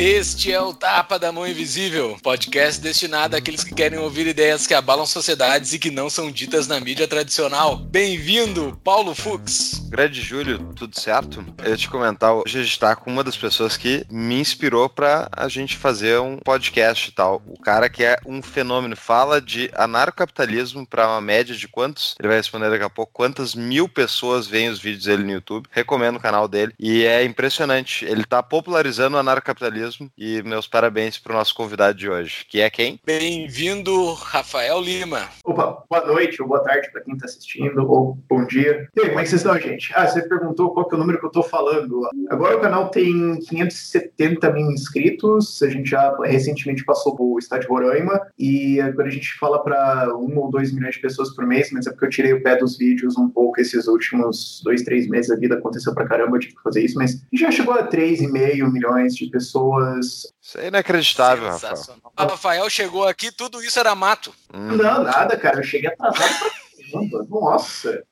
Este é o Tapa da Mão Invisível, podcast destinado àqueles que querem ouvir ideias que abalam sociedades e que não são ditas na mídia tradicional. Bem-vindo, Paulo Fux. Grande Júlio, tudo certo? Eu ia te comentar, hoje a gente tá com uma das pessoas que me inspirou pra a gente fazer um podcast e tal. O cara que é um fenômeno, fala de anarcocapitalismo pra uma média de quantos, ele vai responder daqui a pouco, quantas mil pessoas veem os vídeos dele no YouTube. Recomendo o canal dele e é impressionante. Ele tá popularizando o anarcocapitalismo. E meus parabéns para o nosso convidado de hoje, que é quem? Bem-vindo, Rafael Lima. Opa, boa noite ou boa tarde para quem está assistindo, ou bom dia. E aí, como é que vocês estão, gente? Ah, você perguntou qual que é o número que eu estou falando. Agora o canal tem 570 mil inscritos, a gente já recentemente passou o estado de Roraima, e agora a gente fala para 1 ou 2 milhões de pessoas por mês, mas é porque eu tirei o pé dos vídeos um pouco esses últimos 2, 3 meses, a vida aconteceu pra caramba, eu tive que fazer isso, mas já chegou a 3,5 milhões de pessoas. Isso é inacreditável, Rafael. O Rafael chegou aqui, tudo isso era mato. Não, nada, cara. Eu cheguei atrasado pra caramba. Nossa.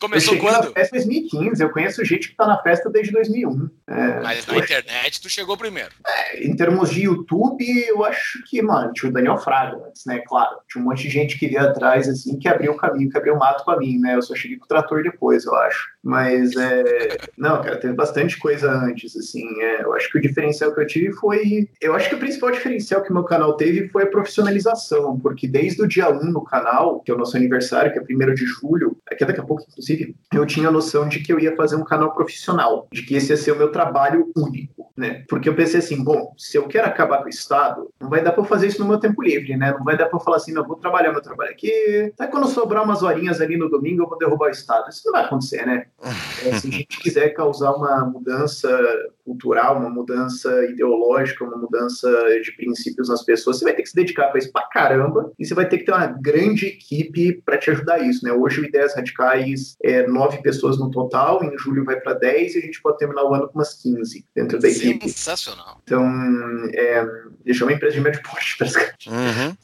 Começou eu quando? Na festa 2015. Eu conheço gente que tá na festa desde 2001. Mas na internet tu chegou primeiro. Em termos de YouTube, eu acho que, mano, tinha o Daniel Fraga antes, né? Claro, tinha um monte de gente que ia atrás, assim, que abriu o caminho, que abriu o mato pra mim, né? Eu só cheguei com o trator depois, eu acho. Mas, não, cara, teve bastante coisa antes, assim. Eu acho que o diferencial que eu tive foi... Eu acho que o principal diferencial que o meu canal teve foi a profissionalização, porque desde o dia 1 no canal, que é o nosso aniversário, que é 1º de julho, que é daqui a pouco, inclusive, eu tinha a noção de que eu ia fazer um canal profissional, de que esse ia ser o meu trabalho único, né? Porque eu pensei assim, bom, se eu quero acabar com o Estado, não vai dar pra eu fazer isso no meu tempo livre, né? Não vai dar pra eu falar assim, não, eu vou trabalhar meu trabalho aqui, até quando sobrar umas horinhas ali no domingo eu vou derrubar o Estado. Isso não vai acontecer, né? Se a gente quiser causar uma mudança cultural, uma mudança ideológica, uma mudança de princípios nas pessoas, você vai ter que se dedicar pra isso pra caramba, e você vai ter que ter uma grande equipe pra te ajudar isso, né? Hoje o Ideias Radicais 9 pessoas no total, em julho vai pra 10 e a gente pode terminar o ano com umas 15 dentro da equipe. Sensacional. Então, deixou uma empresa de médio porte, praticamente. Uhum.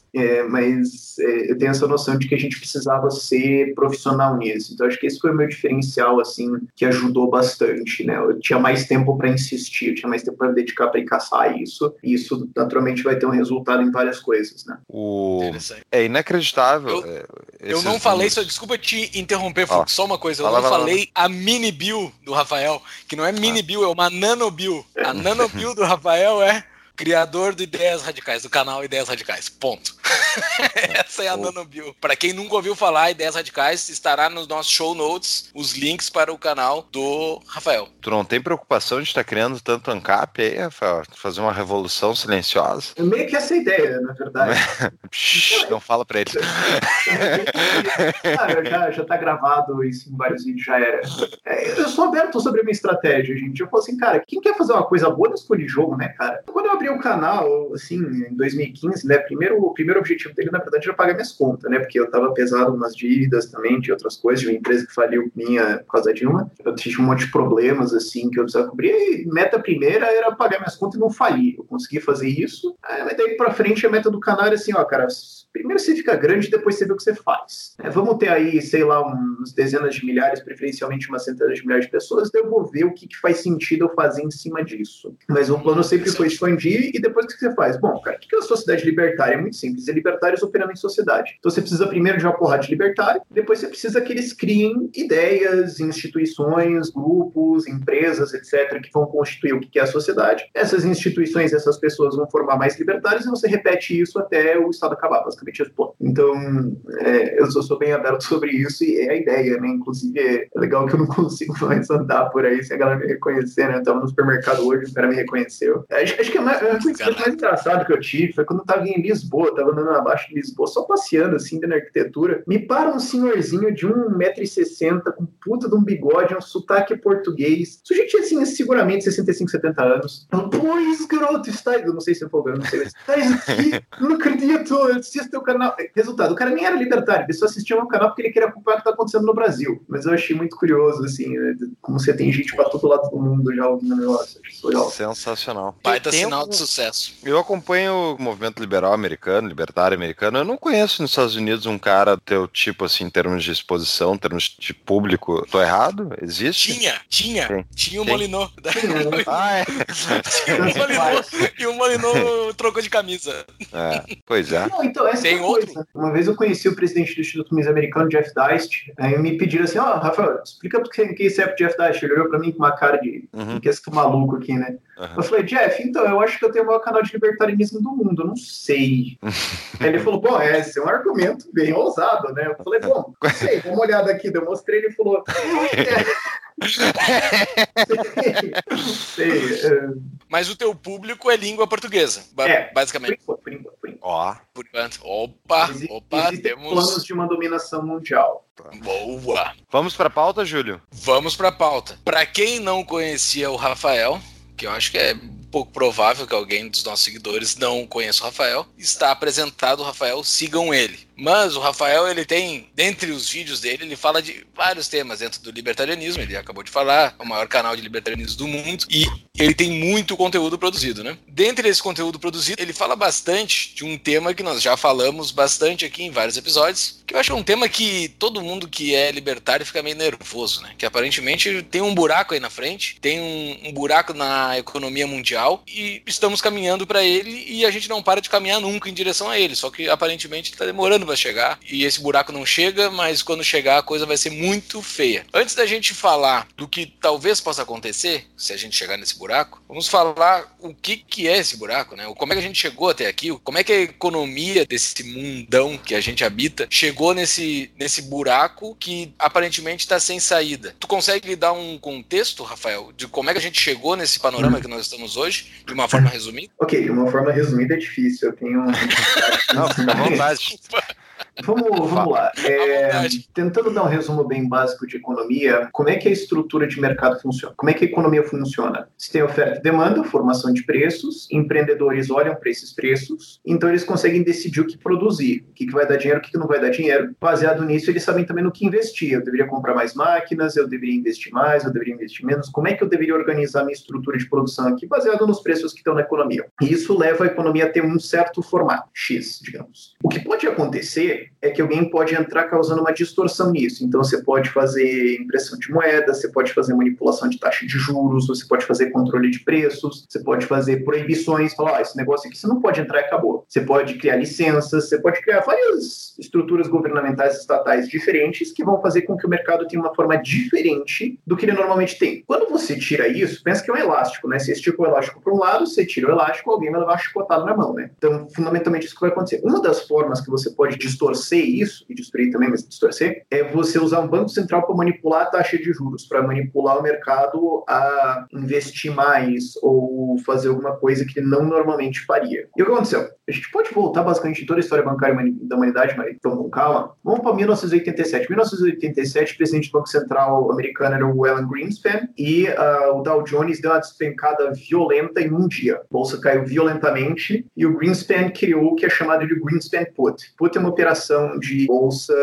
Mas eu tenho essa noção de que a gente precisava ser profissional nisso. Então, acho que esse foi o meu diferencial, assim, que ajudou bastante, né? Eu tinha mais tempo pra insistir, eu tinha mais tempo pra me dedicar, pra ir caçar isso. E isso, naturalmente, vai ter um resultado em várias coisas, né? É inacreditável. Eu não falei, só desculpa te interromper, Fux, só uma coisa. Eu não falei a mini bio do Rafael, que não é mini bio, é uma nano bio. A nano bio do Rafael é... Criador do Ideias Radicais, do canal Ideias Radicais, ponto. Essa é a nanobio. Para quem nunca ouviu falar, Ideias Radicais estará nos nossos show notes, os links para o canal do Rafael. Tu não tem preocupação de estar criando tanto ANCAP aí, Rafael? Fazer uma revolução silenciosa? É meio que essa ideia, na verdade. Não fala pra ele. Já tá gravado isso em vários vídeos, já era. Eu sou aberto sobre a minha estratégia, gente. Eu falo assim, cara, quem quer fazer uma coisa boa, não escolhe jogo, né, cara? Quando eu abri o canal, assim, em 2015, né, o primeiro objetivo dele, na verdade, era pagar minhas contas, né, porque eu tava pesado umas dívidas também, de outras coisas, de uma empresa que faliu minha por causa de uma, eu tive um monte de problemas, assim, que eu precisava cobrir, e meta primeira era pagar minhas contas e não falir, eu consegui fazer isso, mas daí pra frente a meta do canal era assim, ó, cara, primeiro você fica grande e depois você vê o que você faz. Vamos ter aí, sei lá, uns dezenas de milhares, preferencialmente umas centenas de milhares de pessoas, daí eu vou ver o que faz sentido eu fazer em cima disso. Mas o plano sempre foi expandir e depois o que você faz? Bom, cara, o que é uma sociedade libertária? É muito simples, é libertários operando em sociedade. Então você precisa primeiro de uma porrada de libertário, depois você precisa que eles criem ideias, instituições, grupos, empresas, etc., que vão constituir o que é a sociedade. Essas instituições, essas pessoas vão formar mais libertários e você repete isso até o Estado acabar, basicamente. Então, eu sou bem aberto sobre isso e é a ideia, né? Inclusive, é legal que eu não consigo mais andar por aí sem a galera me reconhecer, né? Eu tava no supermercado hoje, o cara me reconheceu. Acho que a coisa mais engraçada que eu tive foi quando eu tava em Lisboa, tava andando andando abaixo de Lisboa, só passeando, assim, na arquitetura, me para um senhorzinho de 1,60m, com puta de um bigode, um sotaque português. O sujeito tinha, assim, seguramente 65, 70 anos. Pois, garoto, está... Eu não sei se eu folgando, não sei, mas... Está aqui, não acredito, eu assisto teu canal. Resultado, o cara nem era libertário, ele só assistia meu canal porque ele queria acompanhar o que está acontecendo no Brasil. Mas eu achei muito curioso, assim, né? Como você tem gente para todo lado do mundo já ouvindo o negócio. Sensacional. Baita sinal de sucesso. Eu acompanho o movimento liberal americano, libertário americano. Eu não conheço nos Estados Unidos um cara do teu tipo, assim, em termos de exposição, em termos de público. Tô errado? Existe? Tinha. Sim. Tinha o Molinô. Ah, é. Tinha o Molinô. E o Molinô trocou de camisa. É. Pois é. Não, então, essa tem outra coisa. Uma vez eu conheci o presidente do Instituto Mises Americano, Jeff Deist. Aí me pediram assim, ó, Rafael, explica por que isso é pro Jeff Deist. Ele olhou pra mim com uma cara de... Que é esse maluco aqui, né? Eu falei, Jeff, então, eu acho que eu tenho o maior canal de libertarianismo do mundo, eu não sei. Aí ele falou, bom, esse é um argumento bem ousado, né? Eu falei, bom, não sei, dá uma olhada aqui. Eu mostrei, ele falou... Sei. Mas o teu público é língua portuguesa, basicamente. Por enquanto. Opa, temos planos de uma dominação mundial. Boa. Vamos para a pauta, Júlio? Vamos para a pauta. Para quem não conhecia o Rafael, que eu acho que é pouco provável que alguém dos nossos seguidores não conheça o Rafael, está apresentado o Rafael, sigam ele. Mas o Rafael, ele tem, dentre os vídeos dele, ele fala de vários temas dentro do libertarianismo, ele acabou de falar, é o maior canal de libertarianismo do mundo, e ele tem muito conteúdo produzido, né? Dentre esse conteúdo produzido, ele fala bastante de um tema que nós já falamos bastante aqui em vários episódios, que eu acho um tema que todo mundo que é libertário fica meio nervoso, né? Que aparentemente tem um buraco aí na frente, tem um buraco na economia mundial, e estamos caminhando para ele, e a gente não para de caminhar nunca em direção a ele, só que aparentemente está demorando vai chegar, e esse buraco não chega, mas quando chegar a coisa vai ser muito feia. Antes da gente falar do que talvez possa acontecer, se a gente chegar nesse buraco, vamos falar o que é esse buraco, né? Como é que a gente chegou até aqui, como é que a economia desse mundão que a gente habita chegou nesse buraco que aparentemente está sem saída. Tu consegue lhe dar um contexto, Rafael, de como é que a gente chegou nesse panorama que nós estamos hoje, de uma forma resumida? Ok, de uma forma resumida é difícil, eu tenho... Não, fica à vontade. Vamos lá. Tentando dar um resumo bem básico de economia, como é que a estrutura de mercado funciona? Como é que a economia funciona? Você tem oferta e demanda, formação de preços, empreendedores olham para esses preços, então eles conseguem decidir o que produzir, o que vai dar dinheiro, o que não vai dar dinheiro. Baseado nisso, eles sabem também no que investir. Eu deveria comprar mais máquinas, eu deveria investir mais, eu deveria investir menos. Como é que eu deveria organizar minha estrutura de produção aqui, baseado nos preços que estão na economia? E isso leva a economia a ter um certo formato, X, digamos. O que pode acontecer é que alguém pode entrar causando uma distorção nisso. Então, você pode fazer impressão de moeda, você pode fazer manipulação de taxa de juros, você pode fazer controle de preços, você pode fazer proibições, falar, esse negócio aqui você não pode entrar e acabou. Você pode criar licenças, você pode criar várias estruturas governamentais estatais diferentes que vão fazer com que o mercado tenha uma forma diferente do que ele normalmente tem. Quando você tira isso, pensa que é um elástico, né? Você estica o elástico para um lado, você tira o elástico, alguém vai levar uma chicotada na mão, né? Então, fundamentalmente, isso que vai acontecer. Uma das formas que você pode distorcer isso, e destruir também, mas distorcer, é você usar um banco central para manipular a taxa de juros, para manipular o mercado a investir mais ou fazer alguma coisa que ele não normalmente faria. E o que aconteceu? A gente pode voltar basicamente toda a história bancária da humanidade, mas então com calma. Vamos para 1987. 1987, o presidente do Banco Central Americano era o Alan Greenspan e o Dow Jones deu uma despencada violenta em um dia. A bolsa caiu violentamente e o Greenspan criou o que é chamado de Greenspan Put. Put é uma operação de bolsa...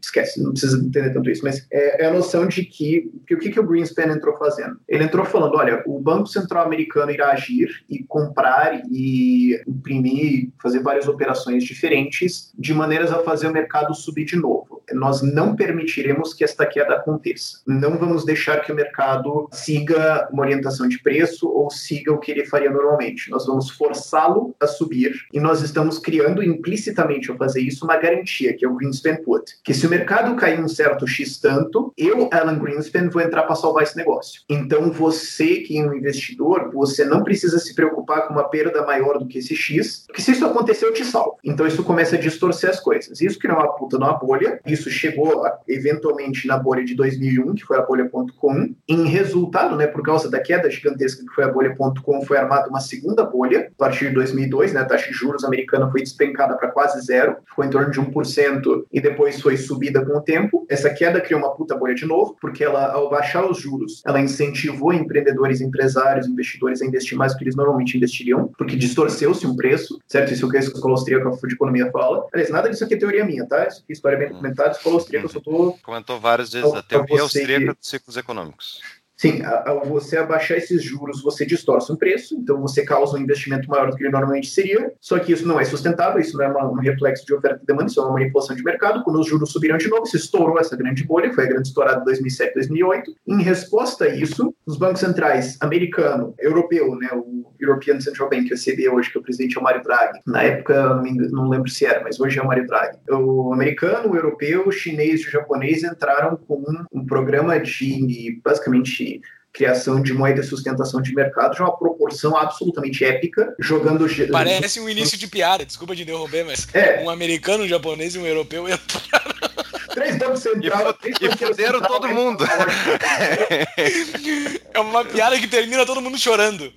esquece, não precisa entender tanto isso, mas é a noção de que o Greenspan entrou fazendo. Ele entrou falando, olha, o Banco Central Americano irá agir e comprar e imprimir, fazer várias operações diferentes de maneiras a fazer o mercado subir de novo. Nós não permitiremos que esta queda aconteça. Não vamos deixar que o mercado siga uma orientação de preço ou siga o que ele faria normalmente. Nós vamos forçá-lo a subir e nós estamos criando implicitamente ao fazer isso uma garantia, que é o Greenspan Put, que se o mercado cair um certo X tanto, eu, Alan Greenspan, vou entrar para salvar esse negócio. Então, você que é um investidor, você não precisa se preocupar com uma perda maior do que esse X, porque se isso acontecer, eu te salvo. Então, isso começa a distorcer as coisas. Isso que não é uma puta, não é uma bolha, isso isso chegou eventualmente na bolha de 2001, que foi a bolha.com. Em resultado, né, por causa da queda gigantesca que foi a bolha.com, foi armada uma segunda bolha a partir de 2002, né, a taxa de juros americana foi despencada para quase zero, ficou em torno de 1% e depois foi subida com o tempo. Essa queda criou uma puta bolha de novo, porque ela, ao baixar os juros, ela incentivou empreendedores, empresários, investidores a investir mais do que eles normalmente investiriam, porque distorceu-se um preço, certo? Isso é o que a Escola Austríaca de Economia fala. Aliás, nada disso aqui é teoria minha, tá? Isso aqui é história bem documentada, Escola Austríaca, eu só tô... Comentou várias vezes, a teoria austríaca dos ciclos econômicos. Sim, ao você abaixar esses juros, você distorce um preço, então você causa um investimento maior do que ele normalmente seria, só que isso não é sustentável, isso não é um reflexo de oferta e demanda, isso é uma manipulação de mercado. Quando os juros subiram de novo, se estourou essa grande bolha, foi a grande estourada de 2007, 2008. Em resposta a isso, os bancos centrais americano, europeu, né, o European Central Bank, o ECB hoje, que o presidente é o Mario Draghi, na época não lembro se era, mas hoje é o Mario Draghi, o americano, o europeu, o chinês e o japonês entraram com um programa de, basicamente, criação de moeda e sustentação de mercado de uma proporção absolutamente épica, jogando... Parece um início de piada, desculpa de derrubar, mas um americano, um japonês e um europeu entraram... Três bancos centrais... E fuderam todo mundo. É uma piada que termina todo mundo chorando.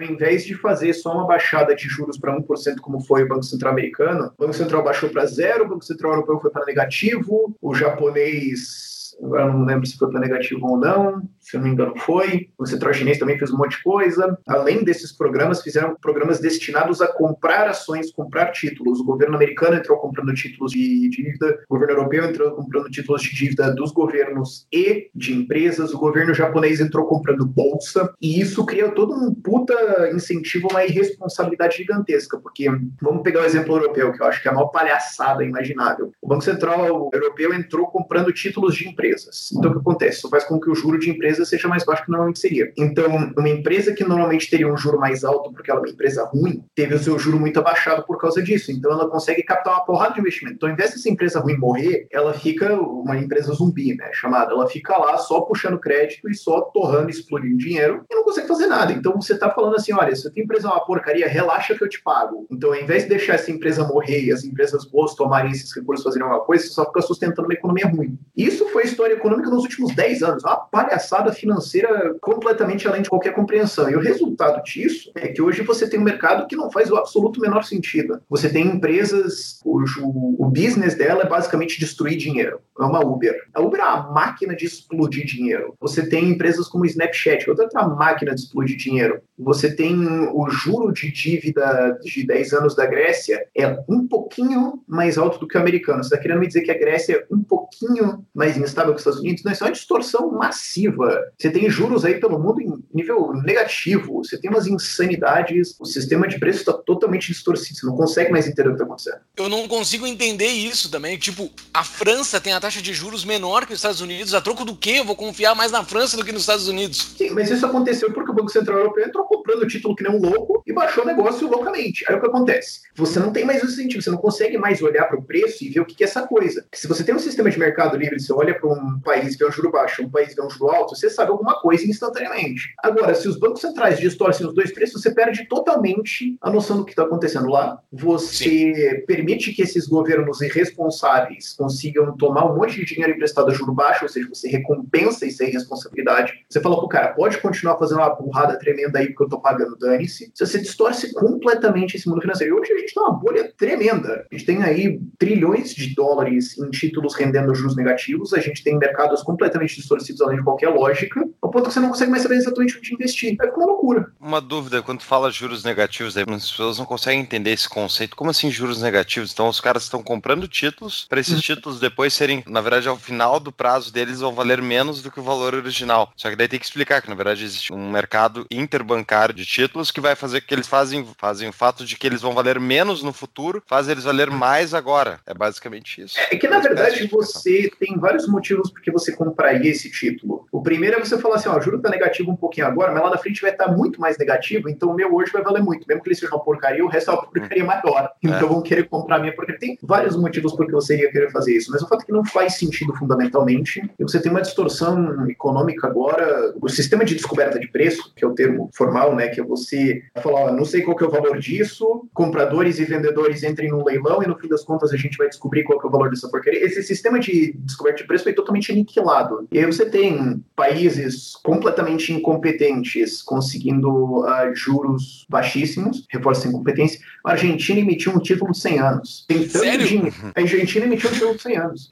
Ao invés de fazer só uma baixada de juros para 1%, como foi o Banco Central Americano, o Banco Central baixou para zero, o Banco Central Europeu foi para negativo, o japonês... Agora não lembro se foi para negativo ou não, se eu não me engano foi. O Central Chinês também fez um monte de coisa. Além desses programas, fizeram programas destinados a comprar ações, comprar títulos. O governo americano entrou comprando títulos de dívida, o governo europeu entrou comprando títulos de dívida dos governos e de empresas, o governo japonês entrou comprando bolsa, e isso criou todo um puta incentivo, uma irresponsabilidade gigantesca, porque vamos pegar o exemplo europeu, que eu acho que é a maior palhaçada imaginável. O Banco Central Europeu entrou comprando títulos de empresas. Então, o que acontece? Isso faz com que o juro de empresa seja mais baixo que normalmente seria. Então, uma empresa que normalmente teria um juro mais alto porque ela é uma empresa ruim, teve o seu juro muito abaixado por causa disso. Então, ela consegue captar uma porrada de investimento. Então, ao invés dessa empresa ruim morrer, ela fica uma empresa zumbi, né? Chamada. Ela fica lá só puxando crédito e só torrando, explodindo dinheiro e não consegue fazer nada. Então, você está falando assim, olha, se a tua empresa é uma porcaria, relaxa que eu te pago. Então, ao invés de deixar essa empresa morrer e as empresas boas tomarem esses recursos, fazerem alguma coisa, você só fica sustentando uma economia ruim. Isso foi história econômica nos últimos 10 anos, uma palhaçada financeira completamente além de qualquer compreensão. E o resultado disso é que hoje você tem um mercado que não faz o absoluto menor sentido. Você tem empresas cujo o business dela é basicamente destruir dinheiro. É uma Uber. A Uber é uma máquina de explodir dinheiro. Você tem empresas como o Snapchat, outra máquina de explodir dinheiro. Você tem o juro de dívida de 10 anos da Grécia, é um pouquinho mais alto do que o americano. Você está querendo me dizer que a Grécia é um pouquinho mais instável que os Estados Unidos? Não, isso é uma distorção massiva. Você tem juros aí pelo mundo em nível negativo, você tem umas insanidades, o sistema de preço está totalmente distorcido, você não consegue mais entender o que está acontecendo. Eu não consigo entender isso também, tipo, a França tem a taxa de juros menor que os Estados Unidos, a troco do quê? Eu vou confiar mais na França do que nos Estados Unidos. Sim, mas isso aconteceu porque o Banco Central Europeu entrou comprando o título que nem um louco e baixou o negócio loucamente. Aí o que acontece? Você não tem mais o incentivo, você não consegue mais olhar para o preço e ver o que é essa coisa. Se você tem um sistema de mercado livre, você olha para um país que é um juro baixo, um país que é um juro alto, você sabe alguma coisa instantaneamente. Agora, se os bancos centrais distorcem os dois preços, você perde totalmente a noção do que está acontecendo lá. Você permite que esses governos irresponsáveis consigam tomar um monte de dinheiro emprestado a juro baixo, ou seja, você recompensa isso, é irresponsabilidade. Você fala pro cara, pode continuar fazendo uma burrada tremenda aí porque eu tô pagando, dane-se. Você distorce completamente esse mundo financeiro. E hoje a gente tem uma bolha tremenda. A gente tem aí trilhões de dólares em títulos rendendo juros negativos, a gente tem mercados completamente distorcidos além de qualquer lógica, ao ponto que você não consegue mais saber exatamente onde investir. É uma loucura. Uma dúvida, quando fala juros negativos, as pessoas não conseguem entender esse conceito. Como assim juros negativos? Então os caras estão comprando títulos para esses títulos depois serem, na verdade, ao final do prazo deles vão valer menos do que o valor original. Só que daí tem que explicar que, na verdade, existe um mercado interbancário de títulos que vai fazer que eles fazem o fato de que eles vão valer menos no futuro, faz eles valer mais agora. É basicamente isso. É que, na verdade, você tem vários motivos porque você compraria esse título. O primeiro é você falar assim, assim, ó, o juro está negativo um pouquinho agora, mas lá na frente vai estar muito mais negativo, então o meu hoje vai valer muito. Mesmo que ele seja uma porcaria, o resto é uma porcaria maior. Então vão querer comprar a minha porcaria. Tem vários motivos por que você ia querer fazer isso, mas o fato é que não faz sentido fundamentalmente. E você tem uma distorção econômica agora. O sistema de descoberta de preço, que é o termo formal, né, que é você falar, ó, não sei qual que é o valor disso, compradores e vendedores entrem num leilão e no fim das contas a gente vai descobrir qual que é o valor dessa porcaria. Esse sistema de descoberta de preço foi totalmente aniquilado. E aí você tem países completamente incompetentes conseguindo juros baixíssimos, reforço incompetência. A Argentina emitiu um título de 100 anos. Tem tanto dinheiro. A Argentina emitiu um título de 100 anos.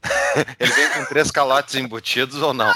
Ele vem com 3 calates embutidos ou não?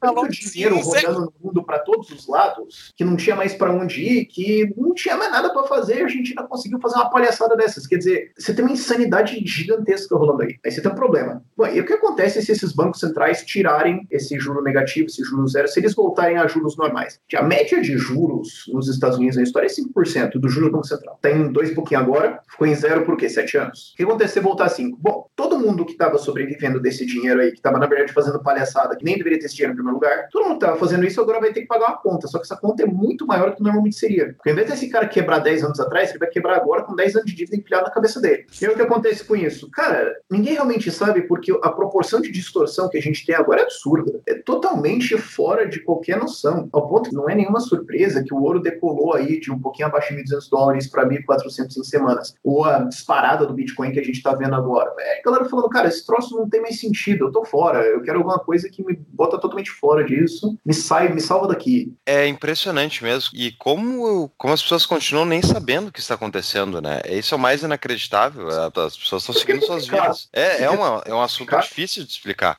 Falou dinheiro rodando no mundo para todos os lados, que não tinha mais para onde ir, que não tinha mais nada para fazer, a Argentina conseguiu fazer uma palhaçada dessas. Quer dizer, você tem uma insanidade gigantesca rolando aí. Aí você tem um problema. Bom, e o que acontece se esses bancos centrais tirarem esse juro negativo, esse juro zero, se eles voltarem a juros normais? A média de juros nos Estados Unidos na história é 5% do juro do Banco Central. Tá em 2 pouquinho agora, ficou em zero por quê? 7 anos. O que acontece se voltar a 5? Bom, todo mundo que estava sobrevivendo desse dinheiro aí, que estava, na verdade, fazendo palhaçada, que nem deveria ter esse dinheiro em primeiro lugar, todo mundo estava fazendo isso, agora vai ter que pagar uma conta. Só que essa conta é muito maior do que normalmente seria. Porque ao invés desse cara quebrar 10 anos atrás, ele vai quebrar agora com 10 anos de dívida empilhada na cabeça dele. E aí o que acontece com isso? Cara, ninguém realmente sabe, porque a proporção de distorção que a gente tem agora é absurda. É totalmente fora de qualquer noção. Ao ponto que não é nenhuma surpresa que o ouro decolou aí de um pouquinho abaixo de $1.200 para $1.400 em semanas. Ou a disparada do Bitcoin que a gente está vendo agora. É a galera falando, cara, esse troço não tem mais sentido, eu tô fora. Eu quero alguma coisa que me bota totalmente fora disso, me salva daqui. É impressionante mesmo. E como as pessoas continuam nem sabendo o que está acontecendo, né? Isso é o mais inacreditável. As pessoas estão seguindo suas vidas. É um assunto difícil de explicar.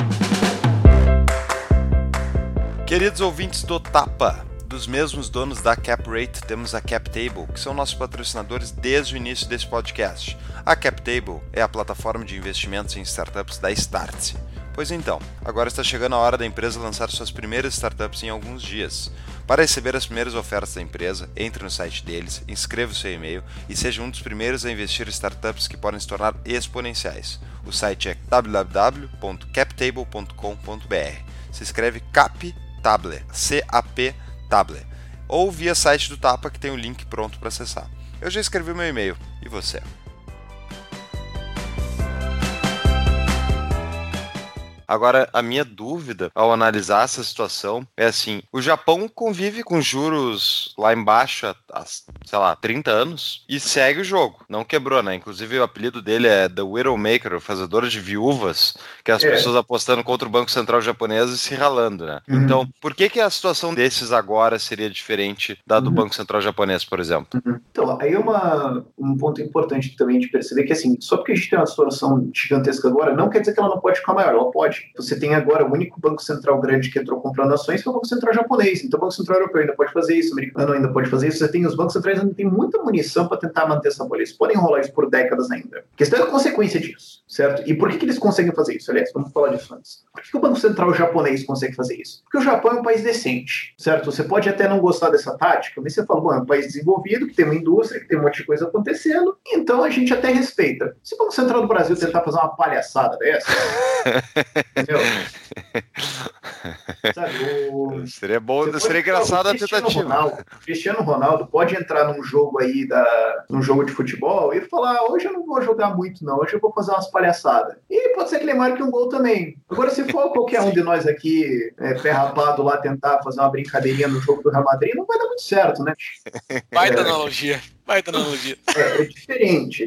Queridos ouvintes do Tapa, dos mesmos donos da CapRate, temos a CapTable, que são nossos patrocinadores desde o início desse podcast. A CapTable é a plataforma de investimentos em startups da Startse. Pois então, agora está chegando a hora da empresa lançar suas primeiras startups em alguns dias. Para receber as primeiras ofertas da empresa, entre no site deles, inscreva o seu e-mail e seja um dos primeiros a investir em startups que podem se tornar exponenciais. O site é www.captable.com.br. Se escreve CapTable, C-A-P-Table, ou via site do Tapa, que tem o link pronto para acessar. Eu já escrevi meu e-mail, e você? Agora, a minha dúvida ao analisar essa situação é assim, o Japão convive com juros lá embaixo há, sei lá, 30 anos e segue o jogo, não quebrou, né? Inclusive o apelido dele é The Widowmaker, o fazedor de viúvas, que é as pessoas apostando contra o Banco Central Japonês e se ralando, né? Então, por que a situação desses agora seria diferente da do Banco Central Japonês, por exemplo? Então, aí é um ponto importante também de perceber que, assim, só porque a gente tem uma situação gigantesca agora, não quer dizer que ela não pode ficar maior, ela pode. Você tem agora o único banco central grande que entrou comprando ações, que é o Banco Central Japonês. Então o Banco Central Europeu ainda pode fazer isso, o americano ainda pode fazer isso. Você tem os bancos centrais ainda tem muita munição para tentar manter essa bolha. Eles podem rolar isso por décadas ainda. A questão é a consequência disso, certo? E por que eles conseguem fazer isso? Aliás, vamos falar disso antes. Por que o Banco Central Japonês consegue fazer isso? Porque o Japão é um país decente, certo? Você pode até não gostar dessa tática, mas você fala, bom, é um país desenvolvido, que tem uma indústria, que tem um monte de coisa acontecendo, então a gente até respeita. Se o Banco Central do Brasil tentar fazer uma palhaçada dessa... Sabe, seria bom, seria engraçado a tentativa. Cristiano Ronaldo pode entrar num jogo aí, num jogo de futebol e falar, hoje eu não vou jogar muito não, hoje eu vou fazer umas palhaçadas. E pode ser que ele marque um gol também. Agora, se for qualquer um de nós aqui pé rapado lá tentar fazer uma brincadeirinha no jogo do Real Madrid, não vai dar muito certo, né? Vai da analogia. É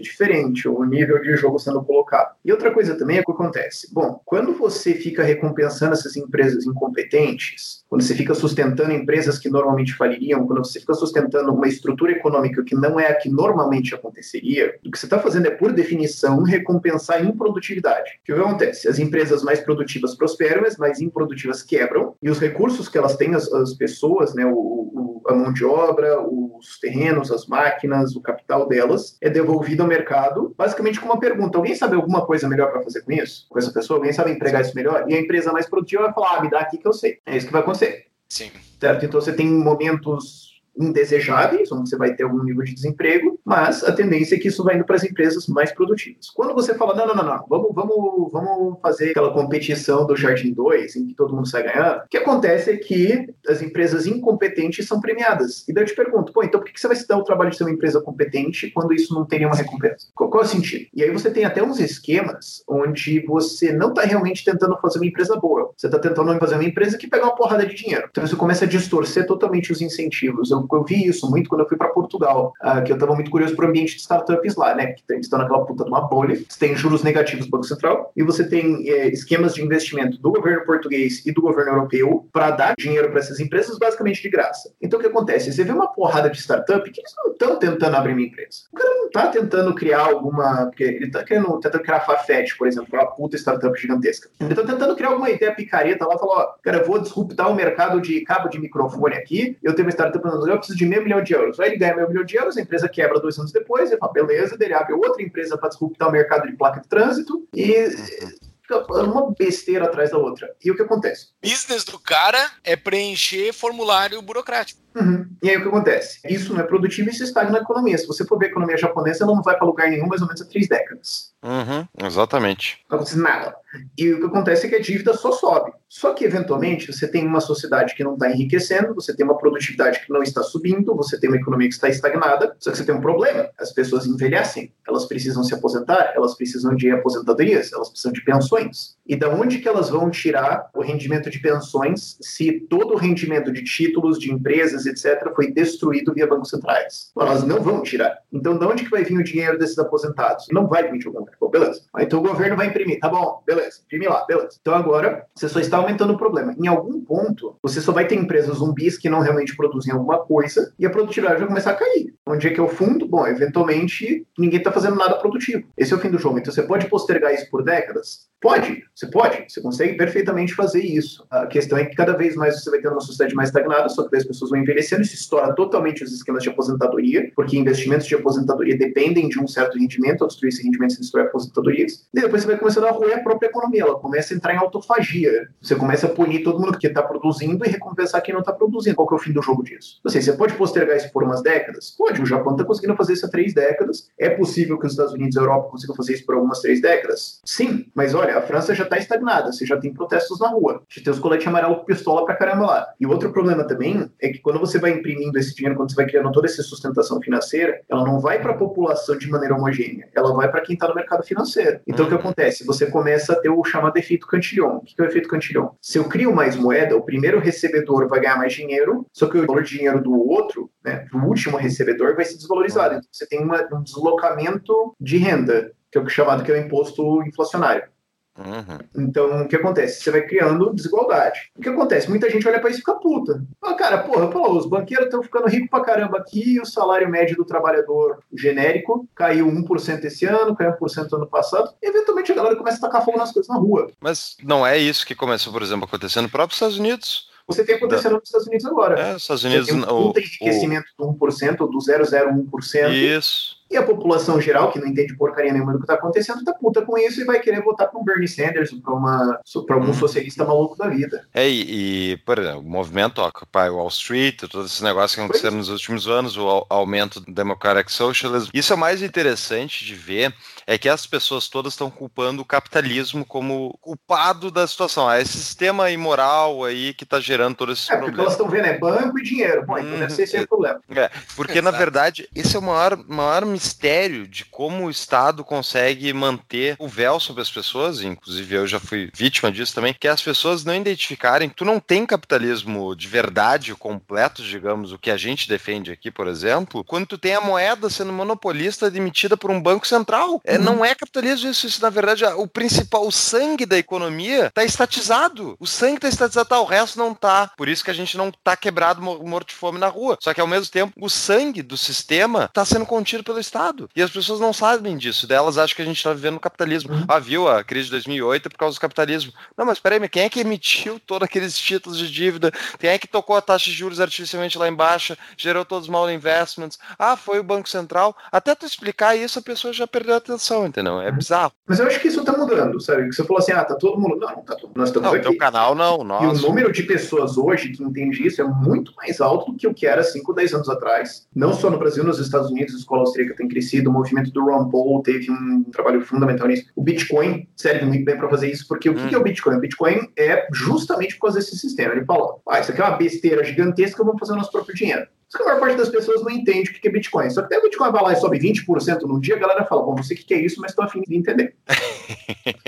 diferente o nível de jogo sendo colocado. E outra coisa também é o que acontece. Bom, quando você fica recompensando essas empresas incompetentes, quando você fica sustentando empresas que normalmente faliriam, quando você fica sustentando uma estrutura econômica que não é a que normalmente aconteceria, o que você está fazendo é, por definição, recompensar improdutividade. O que acontece? As empresas mais produtivas prosperam, as mais improdutivas quebram, e os recursos que elas têm, as pessoas, né, a mão de obra, os terrenos, as máquinas, o capital delas, é devolvido ao mercado, basicamente com uma pergunta, alguém sabe alguma coisa melhor para fazer com isso? Com essa pessoa? Alguém sabe empregar isso melhor? E a empresa mais produtiva vai falar, me dá aqui que eu sei. É isso que vai acontecer. Sim. Certo? Então você tem momentos indesejáveis, onde você vai ter algum nível de desemprego, mas a tendência é que isso vai indo para as empresas mais produtivas. Quando você fala, não, vamos fazer aquela competição do Jardim 2, em que todo mundo sai ganhando, o que acontece é que as empresas incompetentes são premiadas. E daí eu te pergunto, pô, então por que você vai se dar o trabalho de ser uma empresa competente quando isso não tem nenhuma recompensa? Qual é o sentido? E aí você tem até uns esquemas onde você não está realmente tentando fazer uma empresa boa, você está tentando fazer uma empresa que pega uma porrada de dinheiro. Então você começa a distorcer totalmente os incentivos. Eu vi isso muito quando eu fui para Portugal, que eu estava muito curioso para o ambiente de startups lá, né? Que eles estão naquela puta de uma bolha, você tem juros negativos do Banco Central e você tem esquemas de investimento do governo português e do governo europeu para dar dinheiro para essas empresas basicamente de graça. Então o que acontece? Você vê uma porrada de startup que eles não estão tentando abrir uma empresa. O cara não está tentando criar alguma... Porque ele está tentando criar a Farfetch, por exemplo, uma puta startup gigantesca. Ele está tentando criar alguma ideia picareta lá e falar, ó, cara, eu vou disruptar o mercado de cabo de microfone aqui, eu tenho uma startup, eu preciso de €500 mil. Aí ele ganha €500 mil, a empresa quebra 2 anos depois, ele fala, beleza, ele abre outra empresa para disruptar o mercado de placa de trânsito e... uma besteira atrás da outra. E o que acontece? Business do cara é preencher formulário burocrático. Uhum. E aí o que acontece? Isso não é produtivo e se estagna na economia. Se você for ver a economia japonesa, ela não vai para lugar nenhum mais ou menos há 3 décadas. Uhum. Exatamente. Não acontece nada. E o que acontece é que a dívida só sobe. Só que, eventualmente, você tem uma sociedade que não está enriquecendo, você tem uma produtividade que não está subindo, você tem uma economia que está estagnada, só que você tem um problema. As pessoas envelhecem, elas precisam se aposentar, elas precisam de aposentadorias, elas precisam de pensões. E da onde que elas vão tirar o rendimento de pensões se todo o rendimento de títulos, de empresas, etc. foi destruído via bancos centrais? Bom, elas não vão tirar. Então, da onde que vai vir o dinheiro desses aposentados? Não vai vir de algum lugar. Bom, beleza. Então, o governo vai imprimir. Tá bom, beleza. Imprime lá, beleza. Então, agora, você só está aumentando o problema. Em algum ponto, você só vai ter empresas zumbis que não realmente produzem alguma coisa e a produtividade vai começar a cair. Onde é que é o fundo? Bom, eventualmente, ninguém está fazendo nada produtivo. Esse é o fim do jogo. Então, você pode postergar isso por décadas? Pode, você consegue perfeitamente fazer isso. A questão é que cada vez mais você vai ter uma sociedade mais estagnada, só que daí as pessoas vão envelhecendo, isso estoura totalmente os esquemas de aposentadoria, porque investimentos de aposentadoria dependem de um certo rendimento, ao destruir esse rendimento você destrói aposentadorias, e depois você vai começando a roer a própria economia, ela começa a entrar em autofagia, você começa a punir todo mundo que está produzindo e recompensar quem não está produzindo. Qual que é o fim do jogo disso? Não sei, você pode postergar isso por umas décadas? Pode, o Japão está conseguindo fazer isso há 3 décadas, é possível que os Estados Unidos e a Europa consigam fazer isso por algumas 3 décadas? Sim, mas olha, a França já está estagnada, você já tem protestos na rua, já tem os coletes amarelos com pistola pra caramba lá. E outro problema também é que quando você vai imprimindo esse dinheiro, quando você vai criando toda essa sustentação financeira, ela não vai para a população de maneira homogênea, ela vai para quem está no mercado financeiro. Então o que acontece? Você começa a ter o chamado efeito cantilhão. O que é o efeito cantilhão? Se eu crio mais moeda, o primeiro recebedor vai ganhar mais dinheiro, só que o valor de dinheiro do outro, né, do último recebedor, vai ser desvalorizado. Então você tem um deslocamento de renda, que é o chamado que é o imposto inflacionário. Uhum. Então, o que acontece? Você vai criando desigualdade. O que acontece? Muita gente olha pra isso e fica puta. Fala, cara, porra, os banqueiros estão ficando ricos pra caramba aqui, o salário médio do trabalhador genérico caiu 1% esse ano, caiu 1% ano passado, e eventualmente a galera começa a tacar fogo nas coisas na rua. Mas não é isso que começou, por exemplo, acontecendo no próprio Estados Unidos. Você tem acontecendo nos Estados Unidos agora. Estados Unidos... Você tem um puta enriquecimento do 1%, ou do 0,01%. Isso. E a população geral, que não entende porcaria nenhuma do que está acontecendo, tá puta com isso e vai querer votar para um Bernie Sanders, para algum socialista maluco da vida. E por exemplo, o movimento Occupy Wall Street, todos esses negócios que aconteceram nos últimos anos, o aumento do Democratic Socialism. Isso é o mais interessante de ver, é que as pessoas todas estão culpando o capitalismo como culpado da situação. É esse sistema imoral aí que está gerando todos esses problemas. Porque elas estão vendo, banco e dinheiro. Bom, então deve ser esse o problema. Porque, na verdade, esse é o maior mistério de como o Estado consegue manter o véu sobre as pessoas, inclusive eu já fui vítima disso também, que as pessoas não identificarem, tu não tem capitalismo de verdade, completo, digamos, o que a gente defende aqui, por exemplo, quando tu tem a moeda sendo monopolista emitida por um banco central. Não é capitalismo isso, na verdade, o principal, o sangue da economia está estatizado, tá, o resto não tá, por isso que a gente não tá quebrado, morto de fome na rua, só que ao mesmo tempo o sangue do sistema está sendo contido pelo Estado. Estado. E as pessoas não sabem disso. Daí elas acham que a gente está vivendo no capitalismo. Ah, viu a crise de 2008 por causa do capitalismo. Não, mas peraí, quem é que emitiu todos aqueles títulos de dívida? Quem é que tocou a taxa de juros artificialmente lá embaixo? Gerou todos os mal investments? Ah, foi o Banco Central. Até tu explicar isso, a pessoa já perdeu a atenção, entendeu? É bizarro. Mas eu acho que isso tá mudando, sério. Você falou assim, ah, tá todo mundo... Não, não tá todo mundo. Nós estamos aqui. Não, teu canal não, nossa. E o número de pessoas hoje que entende isso é muito mais alto do que o que era 5 ou 10 anos atrás. Não só no Brasil, nos Estados Unidos, a Escola Austríaca tem crescido, o movimento do Ron Paul teve um trabalho fundamental nisso. O Bitcoin serve muito bem para fazer isso, porque o que é o Bitcoin? O Bitcoin é justamente por causa desse sistema. Ele fala, ah, isso aqui é uma besteira gigantesca, vamos fazer o nosso próprio dinheiro. Só que a maior parte das pessoas não entende o que é Bitcoin. Só que até o Bitcoin vai lá e sobe 20% num dia, a galera fala, bom, não sei o que é isso, mas estou afim de entender.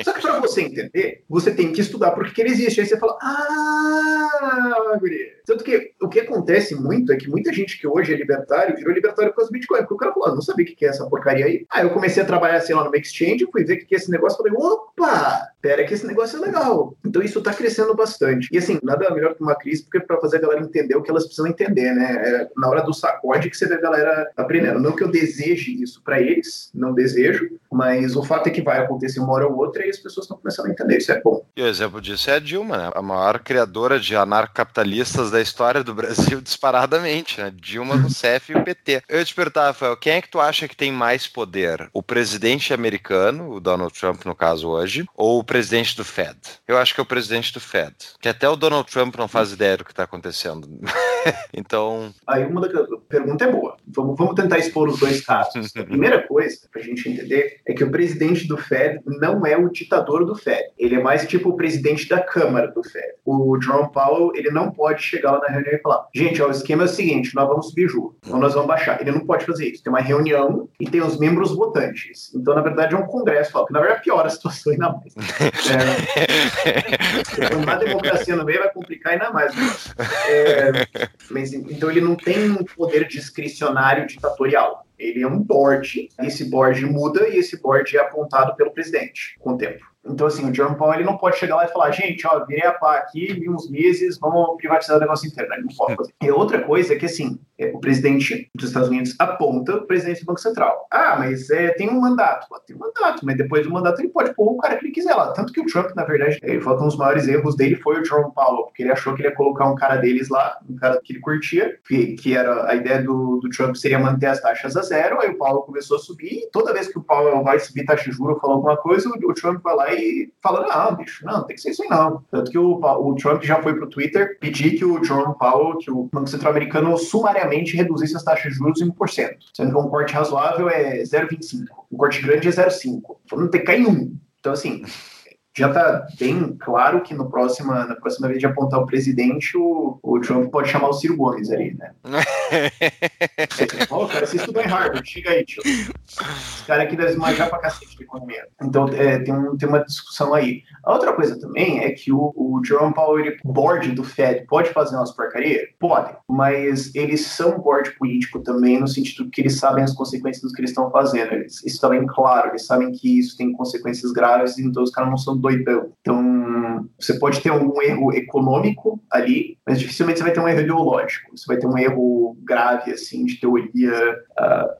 Só que para você entender, você tem que estudar por que ele existe. Aí você fala, ah, guria. Tanto que o que acontece muito é que muita gente que hoje é libertário, virou libertário por causa do Bitcoin. Porque o cara falou, não sabia o que é essa porcaria aí. Aí eu comecei a trabalhar, sei lá, numa exchange, fui ver o que é esse negócio, falei, opa, pera que esse negócio é legal. Então isso tá crescendo bastante. E assim, nada melhor que uma crise, porque é pra fazer a galera entender o que elas precisam entender, né? É na hora do sacode que você vê a galera aprendendo. Não que eu deseje isso pra eles, não desejo, mas o fato é que vai acontecer uma hora ou outra e as pessoas estão começando a entender, isso é bom. E o exemplo disso é a Dilma, né? A maior criadora de anarcocapitalistas da história do Brasil, disparadamente, né? Dilma Rousseff e o PT. Eu ia te perguntar, Rafael, quem é que tu acha que tem mais poder? O presidente americano, o Donald Trump no caso hoje, ou o presidente do Fed? Eu acho que é o presidente do Fed, que até o Donald Trump não faz ideia do que está acontecendo. Então... Aí uma da pergunta é boa. Vamos tentar expor os dois casos. A primeira coisa, pra gente entender, é que o presidente do Fed não é o ditador do Fed. Ele é mais tipo o presidente da Câmara do Fed. O Jerome Powell, ele não pode chegar lá na reunião e falar, gente, ó, o esquema é o seguinte, nós vamos subir juros, então nós vamos baixar. Ele não pode fazer isso. Tem uma reunião e tem os membros votantes. Então, na verdade, é um congresso, que na verdade piora a situação ainda mais. É, uma democracia no meio vai complicar ainda mais. Mas, então, ele não tem um poder discricionário ditatorial. Ele é um board, esse board muda e esse board é apontado pelo presidente com o tempo. Então, assim, o Jerome Powell, ele não pode chegar lá e falar, gente, ó, virei a pá aqui, em uns meses, vamos privatizar o negócio inteiro, né? Ele não pode fazer. E outra coisa é que, assim, o presidente dos Estados Unidos aponta o presidente do Banco Central. Ah, mas tem um mandato. Tem um mandato, mas depois do mandato ele pode pôr o cara que ele quiser lá. Tanto que o Trump, na verdade, ele falou que um dos maiores erros dele foi o Jerome Powell, porque ele achou que ele ia colocar um cara deles lá, um cara que ele curtia, que era a ideia do Trump seria manter as taxas a zero, aí o Powell começou a subir, e toda vez que o Powell vai subir taxa de juros ou falar alguma coisa, o Trump vai lá e fala, não, bicho, não tem que ser isso aí não. Tanto que o Trump já foi pro Twitter pedir que o Jerome Powell, que o Banco Central Americano sumariamente reduzisse as taxas de juros em 1%, sendo que um corte razoável é 0,25%, um corte grande é 0,5%, falando que cai em 1%. Então, assim, já tá bem claro que na próxima vez de apontar o presidente, o Trump pode chamar o Ciro Gomes ali, né? Ô, cara, você estudou em Harvard, chega aí, tio. Esse cara aqui deve esmagar pra cacete da economia. Então, tem uma discussão aí. A outra coisa também é que o Jerome Powell, ele, board do Fed, pode fazer umas porcarias? Pode, mas eles são board político também, no sentido que eles sabem as consequências do que eles estão fazendo. Isso tá bem claro, eles sabem que isso tem consequências graves, então os caras não são doidão. Então, você pode ter um erro econômico ali, mas dificilmente você vai ter um erro ideológico. Você vai ter um erro grave, assim, de teoria.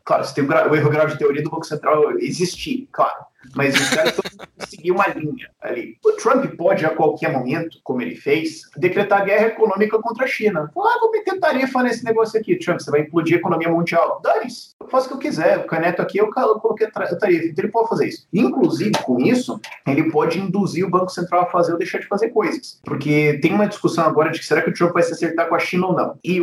Claro, você tem o erro grave de teoria do Banco Central existir, claro. Mas os caras estão seguindo uma linha ali. O Trump pode, a qualquer momento, como ele fez, decretar guerra econômica contra a China. Falar, vou meter tarifa nesse negócio aqui. Trump, você vai implodir a economia mundial. Dane-se, eu faço o que eu quiser. O caneto aqui, eu coloquei a tarifa. Então ele pode fazer isso. Inclusive, com isso, ele pode induzir o Banco Central a fazer ou deixar de fazer coisas. Porque tem uma discussão agora de que será que o Trump vai se acertar com a China ou não. E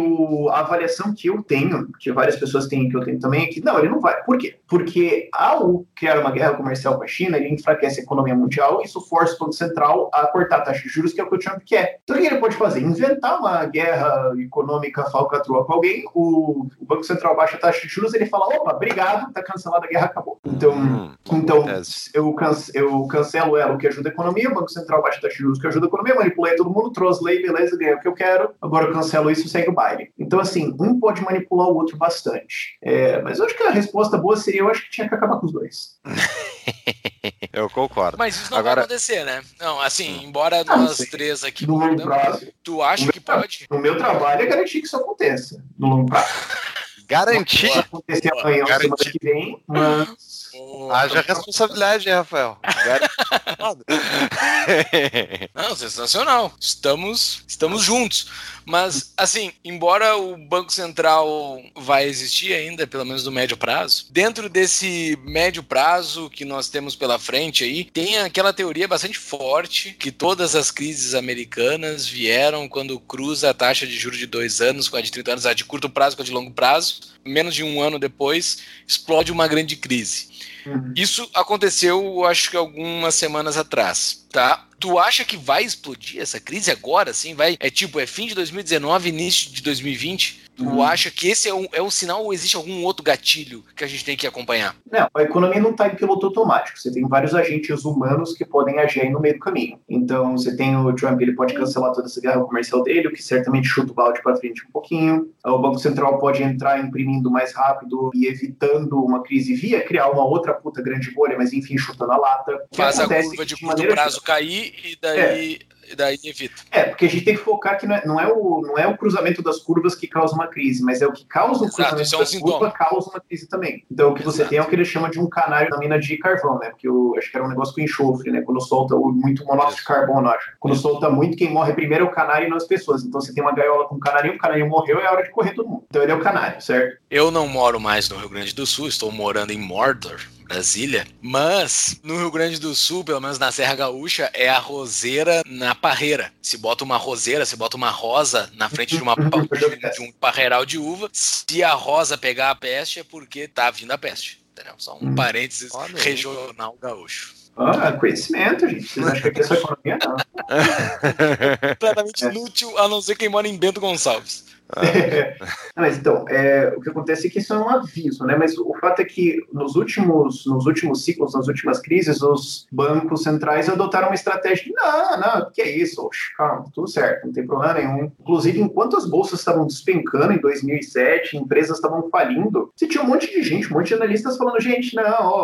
a avaliação que eu tenho, que várias pessoas têm, que eu tenho também, é que não, ele não vai. Por quê? Porque ao criar uma guerra comercial com a China, ele enfraquece a economia mundial e isso força o Banco Central a cortar a taxa de juros, que é o que o Trump quer. Então o que ele pode fazer? Inventar uma guerra econômica falcatrua com alguém, o Banco Central baixa a taxa de juros, ele fala, opa, obrigado, tá cancelada, a guerra acabou. Então eu cancelo ela, o que ajuda a economia, o Banco Central baixa a taxa de juros, o que ajuda a economia, manipulei todo mundo, trouxe lei, beleza, ganhei o que eu quero, agora eu cancelo isso e segue o baile. Então assim, um pode manipular o outro bastante. Mas eu acho que a resposta boa seria, eu acho que tinha que acabar com os dois. Eu concordo. Mas isso não vai acontecer, né? Não, assim, embora nós três aqui... No longo prazo. Tu acha que pode? No meu trabalho é garantir que isso aconteça. No longo prazo. Garantir. Acontecer amanhã, semana que vem, mas... Haja responsabilidade, hein, Rafael? Não, sensacional. Estamos juntos. Mas, assim, embora o Banco Central vai existir ainda, pelo menos no médio prazo, dentro desse médio prazo que nós temos pela frente aí, tem aquela teoria bastante forte que todas as crises americanas vieram quando cruza a taxa de juros de 2 anos com a de 30 anos, a de curto prazo com a de longo prazo, menos de 1 ano depois, explode uma grande crise. Uhum. Isso aconteceu, acho que algumas semanas atrás, tá? Tu acha que vai explodir essa crise agora, assim? Vai? É tipo, é fim de 2019, início de 2020? Tu acha que esse é um sinal ou existe algum outro gatilho que a gente tem que acompanhar? Não, a economia não está em piloto automático. Você tem vários agentes humanos que podem agir aí no meio do caminho. Então, você tem o Trump, ele pode cancelar toda essa guerra comercial dele, o que certamente chuta o balde para frente um pouquinho. O Banco Central pode entrar imprimindo mais rápido e evitando uma crise via criar uma outra puta grande bolha, mas enfim, chutando a lata. Faz a curva de curto prazo cair e daí... Daí evita. Porque a gente tem que focar que não é o cruzamento das curvas que causa uma crise, mas é o que causa o cruzamento das curvas causa uma crise também. Então o que você tem é o que eles chamam de um canário na mina de carvão, né? Porque acho que era um negócio com enxofre, né? Quando solta muito monóxido de carbono, acho. Quando solta muito, quem morre primeiro é o canário e não as pessoas. Então você tem uma gaiola com o canarinho morreu, é hora de correr todo mundo. Então ele é o canário, certo? Eu não moro mais no Rio Grande do Sul, estou morando em Mordor, Brasília, mas no Rio Grande do Sul, pelo menos na Serra Gaúcha, é a roseira na parreira. Se bota uma roseira, se bota uma rosa na frente de um parreiral de uva, se a rosa pegar a peste é porque tá vindo a peste. Entendeu? Só um parênteses regional gaúcho. Conhecimento, gente. Vocês acham que aqui é só economia? Não. Completamente inútil, a não ser quem mora em Bento Gonçalves. Mas então, o que acontece é que isso é um aviso, né? Mas o fato é que nos últimos ciclos, nas últimas crises, os bancos centrais adotaram uma estratégia de não, que é isso? Calma, tudo certo, não tem problema nenhum. Inclusive, enquanto as bolsas estavam despencando em 2007, empresas estavam falindo, você tinha um monte de gente, um monte de analistas falando, gente,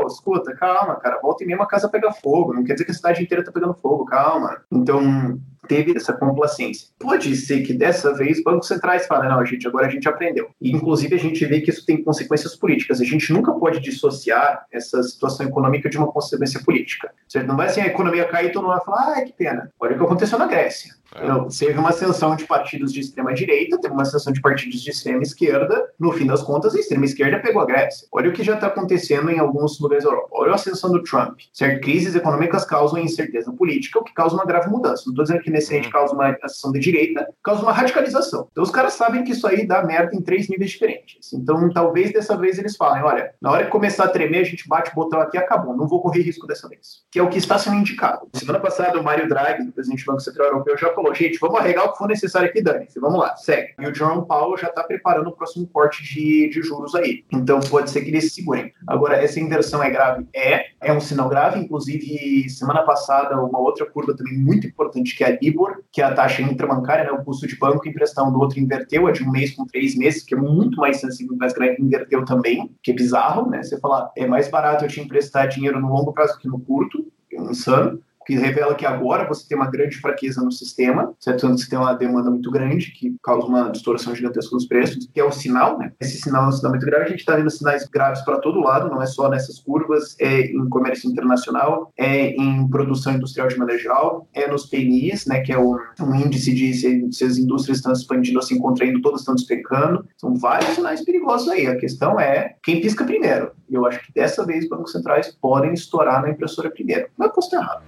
escuta, calma, cara, volta e meia uma casa pega fogo, não quer dizer que a cidade inteira tá pegando fogo, calma. Então... teve essa complacência. Pode ser que dessa vez bancos centrais falem, agora a gente aprendeu. E, inclusive, a gente vê que isso tem consequências políticas. A gente nunca pode dissociar essa situação econômica de uma consequência política. Certo? Não vai assim, a economia cair e todo mundo vai falar, que pena. Olha o que aconteceu na Grécia. Então, teve uma ascensão de partidos de extrema-direita, teve uma ascensão de partidos de extrema-esquerda. No fim das contas, a extrema-esquerda pegou a Grécia. Olha o que já está acontecendo em alguns lugares da Europa. Olha a ascensão do Trump. Certo? Crises econômicas causam incerteza política, o que causa uma grave mudança. Não estou dizendo que nesse gente causa uma ascensão de direita, causa uma radicalização. Então, os caras sabem que isso aí dá merda em 3 níveis diferentes. Então, talvez dessa vez eles falem, olha, na hora que começar a tremer, a gente bate o botão aqui e acabou. Não vou correr risco dessa vez. Que é o que está sendo indicado. Semana passada, o Mario Draghi, presidente do Banco Central Europeu, já falou, gente, vamos arregar o que for necessário aqui, dane-se, vamos lá, segue. E o Jerome Powell já está preparando o próximo corte de juros aí. Então, pode ser que eles se segurem. Agora, essa inversão é grave? É um sinal grave. Inclusive, semana passada, uma outra curva também muito importante, que é a Libor, que é a taxa intrabancária, né, o custo de banco emprestão do outro inverteu, a de 1 mês com 3 meses, que é muito mais sensível, mais grave, inverteu também, que é bizarro, né? Você falar, é mais barato eu te emprestar dinheiro no longo prazo que no curto, é um insano. Que revela que agora você tem uma grande fraqueza no sistema, certo? Você tem uma demanda muito grande, que causa uma distorção gigantesca nos preços, que é um sinal, né? Esse sinal é um sinal muito grave, a gente está vendo sinais graves para todo lado, não é só nessas curvas, é em comércio internacional, é em produção industrial de maneira geral, é nos PMIs, né? Que é um índice de se as indústrias estão expandindo ou se contraindo, todas estão despencando. São vários sinais perigosos aí. A questão é quem pisca primeiro. E eu acho que dessa vez os bancos centrais podem estourar na impressora primeiro. Mas eu posso estar errado.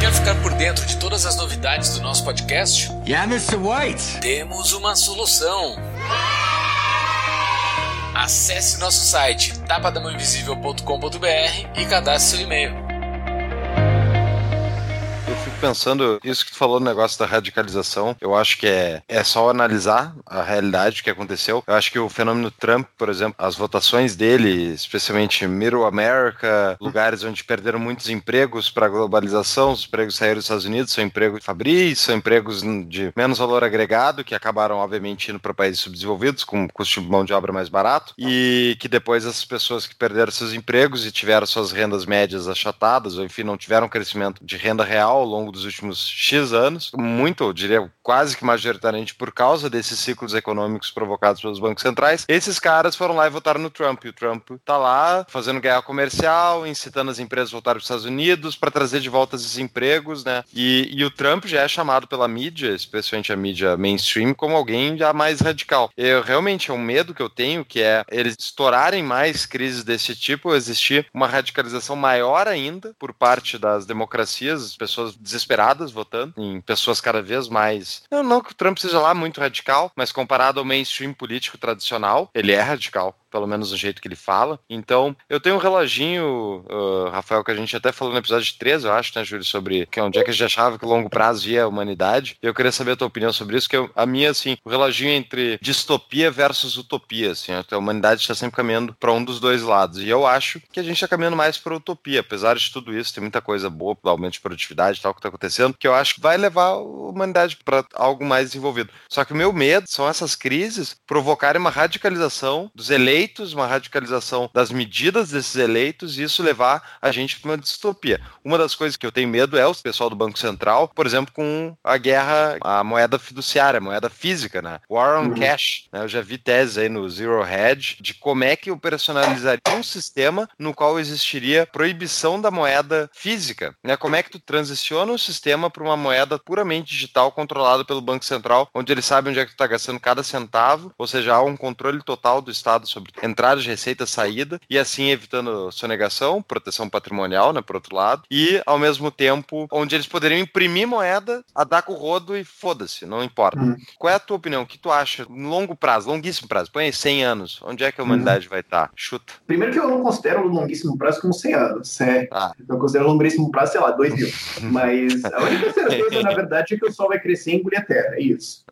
Quer ficar por dentro de todas as novidades do nosso podcast? Yeah, Mr. White! Temos uma solução! Acesse nosso site tapadamãoinvisível.com.br e cadastre seu e-mail. Pensando, isso que tu falou no negócio da radicalização, eu acho que é só analisar a realidade que aconteceu. Eu acho que o fenômeno Trump, por exemplo, as votações dele, especialmente Middle America, lugares onde perderam muitos empregos para a globalização, os empregos saíram dos Estados Unidos, são empregos de fabris, são empregos de menos valor agregado, que acabaram, obviamente, indo para países subdesenvolvidos, com custo de mão de obra mais barato, e que depois essas pessoas que perderam seus empregos e tiveram suas rendas médias achatadas, ou enfim, não tiveram crescimento de renda real ao longo longo dos últimos X anos, muito, eu diria quase que majoritariamente por causa desses ciclos econômicos provocados pelos bancos centrais, esses caras foram lá e votaram no Trump. E o Trump tá lá fazendo guerra comercial, incitando as empresas a voltar para os Estados Unidos para trazer de volta esses empregos, né? E o Trump já é chamado pela mídia, especialmente a mídia mainstream, como alguém já mais radical. Eu realmente é um medo que eu tenho, que é eles estourarem mais crises desse tipo, existir uma radicalização maior ainda por parte das democracias, pessoas desesperadas votando em pessoas cada vez mais... Não que o Trump seja lá muito radical, mas comparado ao mainstream político tradicional, ele é radical, pelo menos do jeito que ele fala. Então, eu tenho um reloginho, Rafael, que a gente até falou no episódio 13, eu acho, né, Júlio, sobre onde é que a gente achava que o longo prazo ia a humanidade. Eu queria saber a tua opinião sobre isso, que a minha, assim, o reloginho entre distopia versus utopia, assim, a humanidade está sempre caminhando para um dos dois lados. E eu acho que a gente está caminhando mais para utopia, apesar de tudo isso, tem muita coisa boa, aumento de produtividade e tal, que está acontecendo, que eu acho que vai levar a humanidade para algo mais desenvolvido. Só que o meu medo são essas crises provocarem uma radicalização dos eleitos, uma radicalização das medidas desses eleitos, e isso levar a gente para uma distopia. Uma das coisas que eu tenho medo é o pessoal do Banco Central, por exemplo, com a guerra, a moeda fiduciária, a moeda física, né? War on Cash. Né? Eu já vi teses aí no Zero Hedge de como é que eu personalizaria um sistema no qual existiria proibição da moeda física. Né? Como é que tu transiciona um sistema para uma moeda puramente digital controlada pelo Banco Central, onde ele sabe onde é que tu está gastando cada centavo, ou seja, há um controle total do Estado sobre entrada de receita, saída, e assim evitando sonegação, proteção patrimonial, né, por outro lado, e ao mesmo tempo onde eles poderiam imprimir moeda a dar com o rodo e foda-se, não importa. Qual é a tua opinião? O que tu acha no longo prazo, longuíssimo prazo, põe aí 100 anos, onde é que a humanidade vai estar? Chuta. Primeiro que eu não considero longuíssimo prazo como 100 anos, eu considero longuíssimo prazo, sei lá, 2.000, mas a única certeza, na verdade, é que o sol vai crescer e engolir a terra, é isso.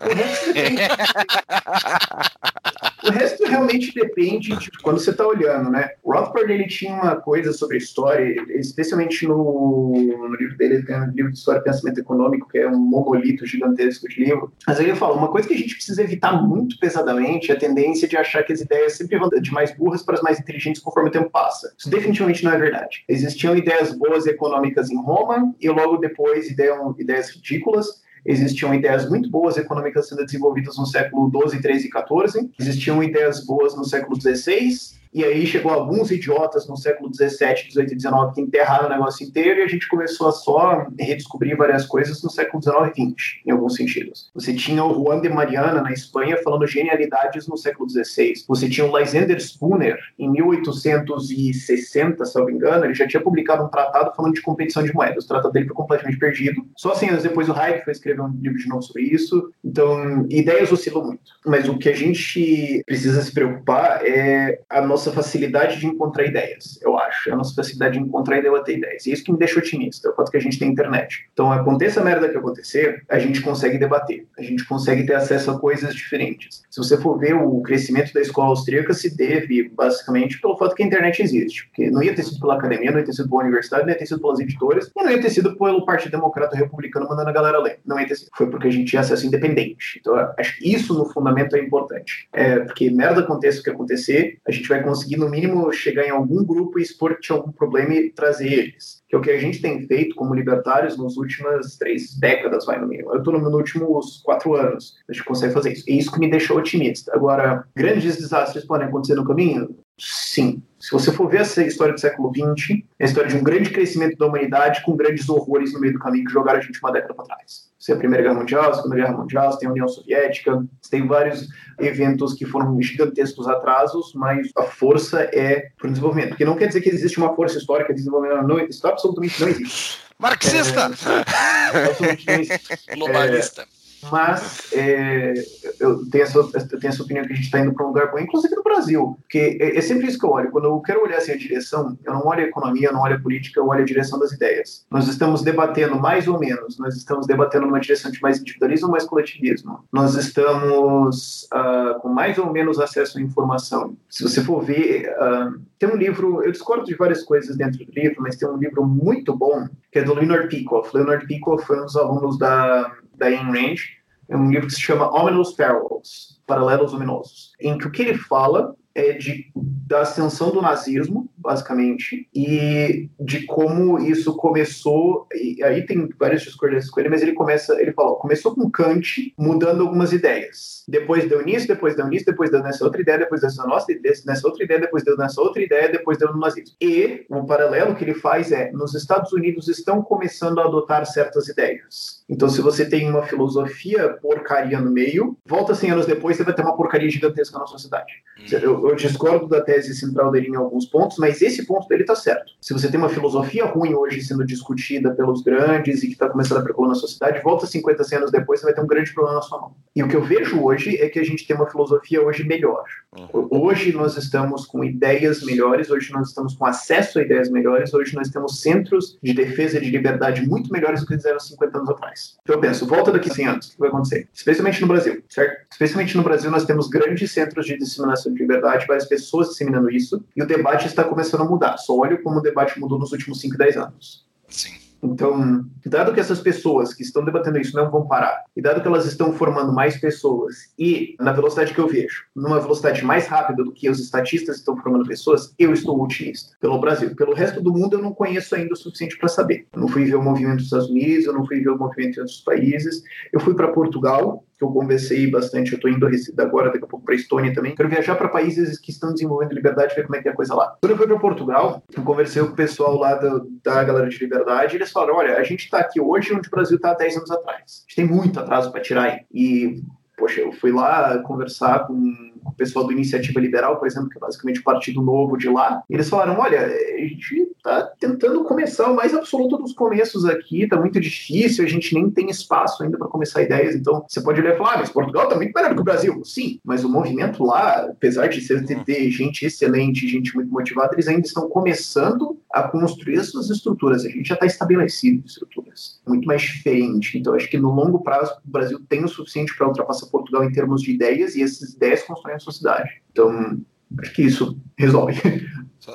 O resto realmente depende de quando você está olhando, né? O Rothbard, ele tinha uma coisa sobre a história, especialmente no livro dele, tem um livro de história e pensamento econômico, que é um monolito gigantesco de livro. Mas aí ele fala, uma coisa que a gente precisa evitar muito pesadamente é a tendência de achar que as ideias sempre vão de mais burras para as mais inteligentes conforme o tempo passa. Isso definitivamente não é verdade. Existiam ideias boas e econômicas em Roma, e logo depois ideias ridículas. Existiam ideias muito boas econômicas sendo desenvolvidas no século XII, XIII e XIV. Existiam ideias boas no século XVI. E aí chegou alguns idiotas no século XVII, XVIII e XIX que enterraram o negócio inteiro, e a gente começou a só redescobrir várias coisas no século XIX e XX, em alguns sentidos. Você tinha o Juan de Mariana, na Espanha, falando genialidades no século XVI. Você tinha o Lysander Spooner, em 1860, se não me engano, ele já tinha publicado um tratado falando de competição de moedas. O tratado dele foi completamente perdido. Só 100 anos depois o Hayek foi escrever um livro de novo sobre isso. Então, ideias oscilam muito. Mas o que a gente precisa se preocupar é a nossa facilidade de encontrar ideias, eu acho. A nossa facilidade de encontrar e debater ideias. E isso que me deixa otimista, é o fato que a gente tem internet. Então, aconteça a merda que acontecer, a gente consegue debater, a gente consegue ter acesso a coisas diferentes. Se você for ver, o crescimento da escola austríaca se deve, basicamente, pelo fato que a internet existe. Porque não ia ter sido pela academia, não ia ter sido pela universidade, não ia ter sido pelas editoras, e não ia ter sido pelo Partido Democrata Republicano mandando a galera ler. Não ia ter sido. Foi porque a gente tinha acesso independente. Então, acho que isso, no fundamento, é importante. É porque merda aconteça o que acontecer, a gente vai conseguir, no mínimo, chegar em algum grupo e expor que tinha algum problema e trazer eles. Que é o que a gente tem feito como libertários nas últimas 3 décadas, vai no mínimo. Eu estou nos últimos 4 anos. A gente consegue fazer isso. É isso que me deixou otimista. Agora, grandes desastres podem acontecer no caminho? Sim. Se você for ver essa história do século XX, é a história de um grande crescimento da humanidade com grandes horrores no meio do caminho que jogaram a gente uma década para trás. Você tem a Primeira Guerra Mundial, a Segunda Guerra Mundial, você tem a União Soviética, você tem vários eventos que foram gigantescos atrasos, mas a força é para o desenvolvimento. Porque não quer dizer que existe uma força histórica de desenvolvimento, não, isso absolutamente não existe. Marxista! Absolutamente não existe. Globalista. Mas eu tenho essa opinião que a gente está indo para um lugar bom, inclusive no Brasil, porque é sempre isso que eu olho. Quando eu quero olhar assim a direção, eu não olho a economia, eu não olho a política, eu olho a direção das ideias. Nós estamos debatendo mais ou menos, nós estamos debatendo numa direção de mais individualismo ou mais coletivismo. Nós estamos com mais ou menos acesso à informação. Se você for ver, tem um livro, eu discordo de várias coisas dentro do livro, mas tem um livro muito bom, que é do Leonard Peikoff. Leonard Peikoff foi um dos alunos da Ayn Rand, é um livro que se chama Ominous Parallels, Paralelos Ominosos, em que o que ele fala é da ascensão do nazismo, basicamente, e de como isso começou, e aí tem várias discordâncias com ele, mas ele fala, começou com Kant mudando algumas ideias, depois deu nisso, depois deu nisso, depois deu nessa outra ideia, depois deu nessa outra ideia, depois deu nessa outra ideia, depois deu no nazismo. E o paralelo que ele faz é, nos Estados Unidos estão começando a adotar certas ideias. Então, se você tem uma filosofia porcaria no meio, volta 100 anos depois, você vai ter uma porcaria gigantesca na sociedade. Eu discordo da tese central dele em alguns pontos, mas esse ponto dele está certo. Se você tem uma filosofia ruim hoje sendo discutida pelos grandes e que está começando a percolar na sociedade, volta 50, 100 anos depois, você vai ter um grande problema na sua mão. E o que eu vejo hoje é que a gente tem uma filosofia hoje melhor. Hoje nós estamos com ideias melhores, hoje nós estamos com acesso a ideias melhores, hoje nós temos centros de defesa de liberdade muito melhores do que eles eram 50 anos atrás. Então eu penso, volta daqui 100 anos, o que vai acontecer? Especialmente no Brasil, certo? Especialmente no Brasil nós temos grandes centros de disseminação de liberdade, várias pessoas disseminando isso, e o debate está começando a mudar. Só olha como o debate mudou nos últimos 5, 10 anos. Sim. Então, dado que essas pessoas que estão debatendo isso não vão parar, e dado que elas estão formando mais pessoas, e, na velocidade que eu vejo, numa velocidade mais rápida do que os estatistas estão formando pessoas, eu estou otimista pelo Brasil. Pelo resto do mundo, eu não conheço ainda o suficiente para saber. Eu não fui ver o movimento dos Estados Unidos, eu não fui ver o movimento em outros países. Eu fui para Portugal, que eu conversei bastante, eu estou indo agora, daqui a pouco, para a Estônia também. Quero viajar para países que estão desenvolvendo liberdade, ver como é que é a coisa lá. Quando eu fui para Portugal, eu conversei com o pessoal lá da galera de liberdade, eles falaram, olha, a gente está aqui hoje onde o Brasil está há 10 anos atrás. A gente tem muito atraso para tirar aí. E, poxa, eu fui lá conversar com o pessoal do Iniciativa Liberal, por exemplo, que é basicamente o Partido Novo de lá, eles falaram, olha, a gente está tentando começar o mais absoluto dos começos aqui, está muito difícil, a gente nem tem espaço ainda para começar ideias, então você pode olhar e falar, ah, mas Portugal está muito melhor que o Brasil. Sim, mas o movimento lá, apesar de ter gente excelente, gente muito motivada, eles ainda estão começando a construir as suas estruturas, a gente já está estabelecido estruturas, muito mais diferente, então acho que no longo prazo o Brasil tem o suficiente para ultrapassar Portugal em termos de ideias, e essas ideias constroem a sociedade. Então, acho que isso resolve.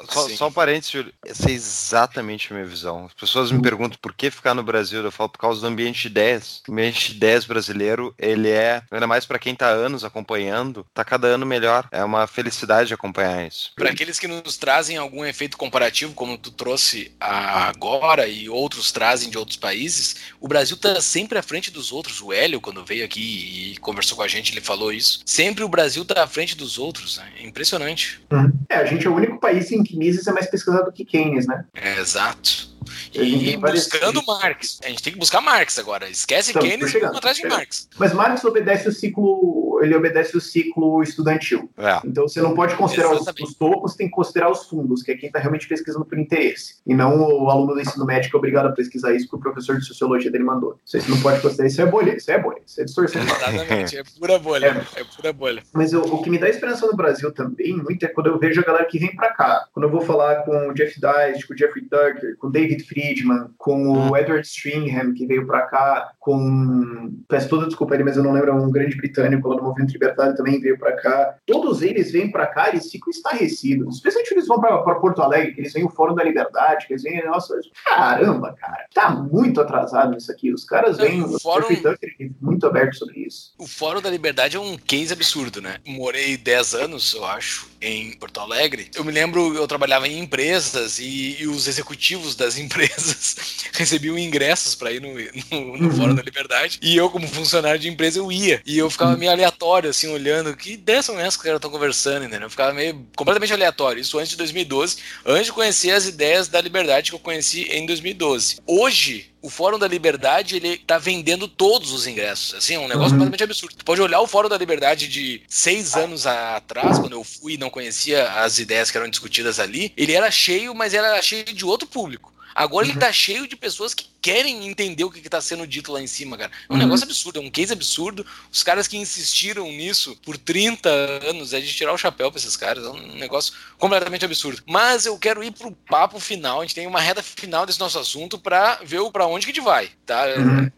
Só um parênteses, Júlio. Essa é exatamente a minha visão. As pessoas me perguntam por que ficar no Brasil. Eu falo por causa do ambiente de ideias. O ambiente de ideias brasileiro, ele é, ainda mais para quem está há anos acompanhando, está cada ano melhor. É uma felicidade acompanhar isso. Para aqueles que nos trazem algum efeito comparativo, como tu trouxe agora e outros trazem de outros países, o Brasil está sempre à frente dos outros. O Hélio, quando veio aqui e conversou com a gente, ele falou isso. Sempre o Brasil está à frente dos outros. Né? É impressionante. É, a gente é o único país em que Mises é mais pesquisado que Keynes, né? É, exato. E buscando Marx. A gente tem que buscar Marx agora. Esquece então, Keynes e vamos atrás de Marx. Mas Marx obedece o ciclo, ele obedece o ciclo estudantil. É. Então você não pode considerar os topos, tem que considerar os fundos, que é quem está realmente pesquisando por interesse. E não o aluno do ensino médio que é obrigado a pesquisar isso porque o professor de sociologia dele mandou. Você não pode considerar isso, é bolha, isso é bolha, isso é distorção. Exatamente, é pura bolha. É pura bolha. Mas o que me dá esperança no Brasil também, muito, é quando eu vejo a galera que vem pra cá. Quando eu vou falar com o Jeff Deist, com o Jeffrey Tucker, com o David Friedman, com o Edward Stringham, que veio pra cá, com... Peço toda desculpa ali, mas eu não lembro, um grande britânico lá do movimento libertário também veio pra cá. Todos eles vêm pra cá, eles ficam estarrecidos. Especialmente eles vão pra Porto Alegre, que eles vêm o Fórum da Liberdade, que eles vêm... Nossa, caramba, cara, tá muito atrasado isso aqui. Os caras vêm... O Fórum... Jeffrey Tucker é muito aberto sobre isso. O Fórum da Liberdade é um case absurdo, né? Morei 10 anos, eu acho, em Porto Alegre. Eu me lembro, eu trabalhava em empresas e os executivos das empresas recebiam ingressos para ir no Fórum da Liberdade. E eu, como funcionário de empresa, eu ia. E eu ficava meio aleatório, assim, olhando que ideias são essas que os caras estão conversando, entendeu? Eu ficava meio completamente aleatório. Isso antes de 2012, antes de conhecer as ideias da liberdade que eu conheci em 2012. Hoje... O Fórum da Liberdade, ele tá vendendo todos os ingressos, assim, é um negócio completamente absurdo. Tu pode olhar o Fórum da Liberdade de 6 anos atrás, quando eu fui e não conhecia as ideias que eram discutidas ali, ele era cheio, mas era cheio de outro público. Agora ele tá cheio de pessoas que querem entender o que tá sendo dito lá em cima, cara. É um negócio absurdo, é um case absurdo. Os caras que insistiram nisso por 30 anos, é de tirar o chapéu pra esses caras. É um negócio completamente absurdo. Mas eu quero ir pro papo final. A gente tem uma reta final desse nosso assunto pra ver pra onde que a gente vai, tá?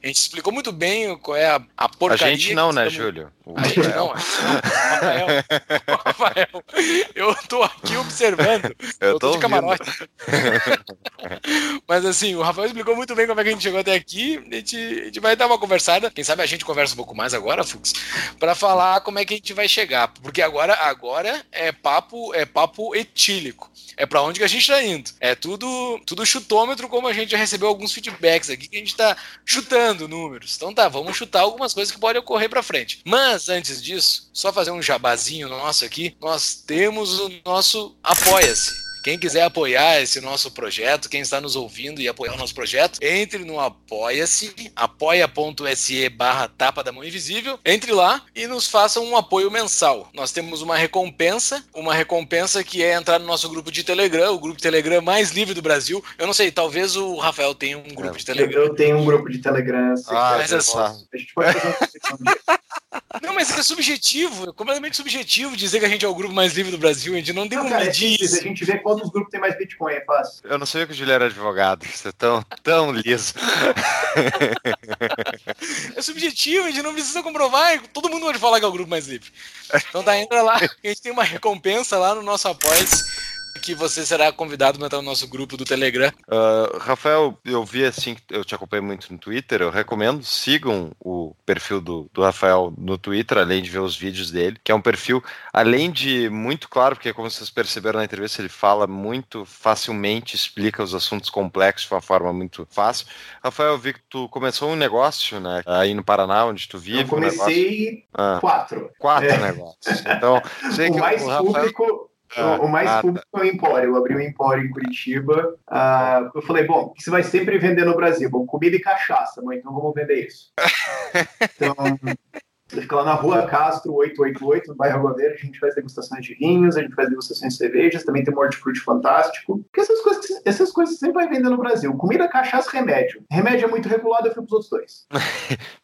A gente explicou muito bem qual é a porcaria. A gente não, né, Júlio? A gente não. Rafael, eu tô aqui observando. Eu tô de camarote. Mas assim, o Rafael explicou muito bem como é que a gente chegou até aqui. A gente vai dar uma conversada. Quem sabe a gente conversa um pouco mais agora, Fux, pra falar como é que a gente vai chegar. Porque agora é papo etílico. é para onde que a gente está indo. É tudo chutômetro, como a gente já recebeu alguns feedbacks aqui, que a gente está chutando números. Então tá, vamos chutar algumas coisas que podem ocorrer para frente. Mas antes disso, só fazer um jabazinho nosso aqui, nós temos o nosso Apoia-se. Quem quiser apoiar esse nosso projeto, quem está nos ouvindo e apoiar o nosso projeto, entre no Apoia-se, apoia.se/Tapa da Mão Invisível, entre lá e nos faça um apoio mensal. Nós temos uma recompensa que é entrar no nosso grupo de Telegram, o grupo de Telegram mais livre do Brasil. Eu não sei, talvez o Rafael tenha um grupo de Telegram. Eu tenho um grupo de Telegram. Mas é só. A gente pode fazer um... Não, mas é subjetivo, é completamente subjetivo dizer que a gente é o grupo mais livre do Brasil, a gente não tem como medir isso. A gente vê qual dos grupos tem mais Bitcoin, é fácil. Eu não sabia que o Júlio era advogado, você é tão liso. É subjetivo, a gente não precisa comprovar, todo mundo pode falar que é o grupo mais livre. Então tá, entra lá, a gente tem uma recompensa lá no nosso Apoia-se, que você será convidado para entrar no nosso grupo do Telegram. Rafael, eu vi assim, eu te acompanho muito no Twitter, eu recomendo, sigam o perfil do Rafael no Twitter, além de ver os vídeos dele, que é um perfil, além de muito claro, porque como vocês perceberam na entrevista, ele fala muito facilmente, explica os assuntos complexos de uma forma muito fácil. Rafael, eu vi que tu começou um negócio, né, aí no Paraná, onde tu vive. Eu comecei quatro negócios. Então, sei que o mais Rafael... público... O mais público é o Empório. Eu abri um Empório em Curitiba. Eu falei, bom, o que você vai sempre vender no Brasil? Bom, comida e cachaça, mãe, então vamos vender isso. Então, fica lá na Rua Castro, 888, no bairro Água Verde. A gente faz degustações de vinhos, a gente faz degustações de cervejas, também tem um hortifruti fantástico. Porque essas coisas sempre vai vender no Brasil. Comida, cachaça, remédio. Remédio é muito regulado, eu fui pros outros dois.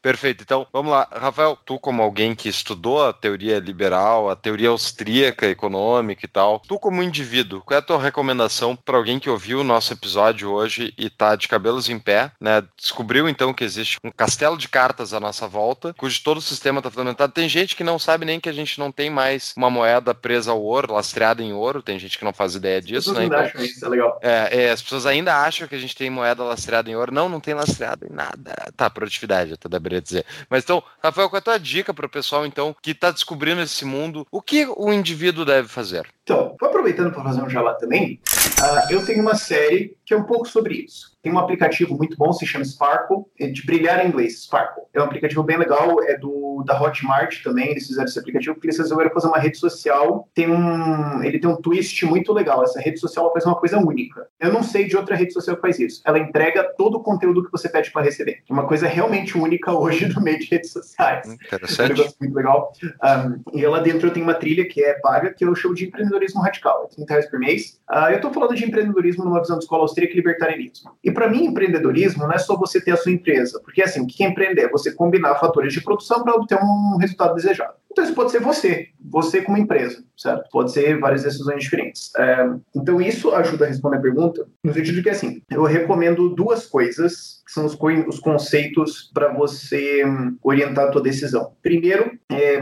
Perfeito, então vamos lá. Rafael, tu como alguém que estudou a teoria liberal, a teoria austríaca, econômica e tal, tu como indivíduo, qual é a tua recomendação para alguém que ouviu o nosso episódio hoje e tá de cabelos em pé, né? Descobriu então que existe um castelo de cartas à nossa volta, cujo todo o sistema tá fundamentado. Tem gente que não sabe nem que a gente não tem mais uma moeda presa ao ouro, lastreada em ouro, tem gente que não faz ideia disso, né? Então, acham isso, é legal. As pessoas ainda acham que a gente tem moeda lastreada em ouro. Não tem lastreada em nada. Tá, produtividade, eu até deveria dizer. Mas então, Rafael, qual é a tua dica pro pessoal, então, que tá descobrindo esse mundo? O que o indivíduo deve fazer? Então, aproveitando para fazer um jabá também, eu tenho uma série que é um pouco sobre isso. Tem um aplicativo muito bom, se chama Sparkle, de brilhar em inglês, Sparkle. É um aplicativo bem legal, é da Hotmart também, eles fizeram esse aplicativo porque eles resolveram fazer uma rede social, ele tem um twist muito legal, essa rede social ela faz uma coisa única. Eu não sei de outra rede social que faz isso, ela entrega todo o conteúdo que você pede para receber. Uma coisa realmente única hoje no meio de redes sociais. Interessante. É um negócio muito legal. E lá dentro eu tenho uma trilha que é paga, que eu chamo de empreendedorismo radical, é R$30 por mês. Eu estou falando de empreendedorismo numa visão de escola austríaca e libertarianismo. E para mim, empreendedorismo não é só você ter a sua empresa, porque assim, o que é empreender? É você combinar fatores de produção para obter um resultado desejado. Então isso pode ser você como empresa, certo? Pode ser várias decisões diferentes. Então isso ajuda a responder a pergunta, no sentido de que assim, eu recomendo duas coisas, que são os conceitos para você orientar a tua decisão. Primeiro,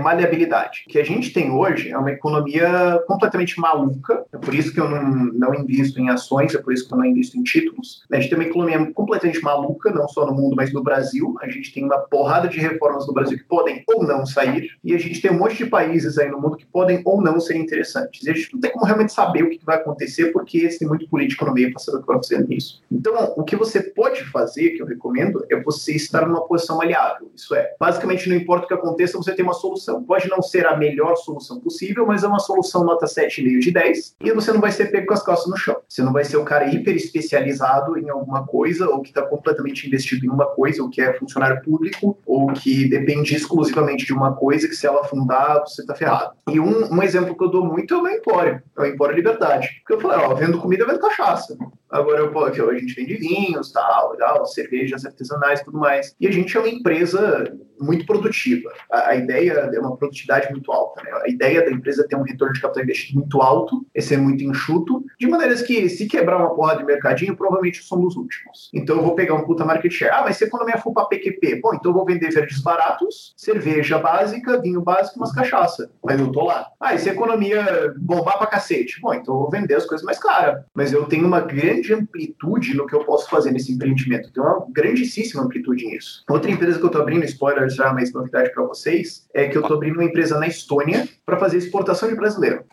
maleabilidade. O que a gente tem hoje é uma economia completamente maluca, é por isso que eu não invisto em ações, é por isso que eu não invisto em títulos. A gente tem uma economia completamente maluca, não só no mundo, mas no Brasil. A gente tem uma porrada de reformas no Brasil que podem ou não sair, e a gente tem um monte de países aí no mundo que podem ou não ser interessantes. E a gente não tem como realmente saber o que vai acontecer, porque tem muito político no meio para saber o que vai acontecer nisso. Então, o que você pode fazer, que eu recomendo, é você estar numa posição maleável. Isso é, basicamente, não importa o que aconteça, você tem uma solução. Pode não ser a melhor solução possível, mas é uma solução nota 7,5 de 10, e você não vai ser pego com as calças no chão. Você não vai ser o cara hiper especializado em alguma coisa, ou que está completamente investido em uma coisa, ou que é funcionário público, ou que depende exclusivamente de uma coisa, que se ela afundar, você tá ferrado. E um exemplo que eu dou muito é o meu Empório. É o Empório Liberdade. Porque eu falei, vendo comida, vendo cachaça. Agora a gente vende vinhos, tal, legal, cervejas artesanais e tudo mais. E a gente é uma empresa muito produtiva. A ideia é uma produtividade muito alta, né? A ideia da empresa é ter um retorno de capital investido muito alto, é ser muito enxuto, de maneiras que, se quebrar uma porrada de mercadinho, provavelmente somos os últimos. Então eu vou pegar um puta market share. Mas se a economia for pra PQP, bom, então eu vou vender verdes baratos, cerveja básica, vinho básico e umas cachaça. Mas eu tô lá. E se a economia bombar pra cacete, bom, então eu vou vender as coisas mais caras. Mas eu tenho uma grande amplitude no que eu posso fazer nesse empreendimento. Tem uma grandíssima amplitude nisso. Outra empresa que eu tô abrindo, spoiler, já mais novidade para vocês, é que eu tô abrindo uma empresa na Estônia para fazer exportação de brasileiro.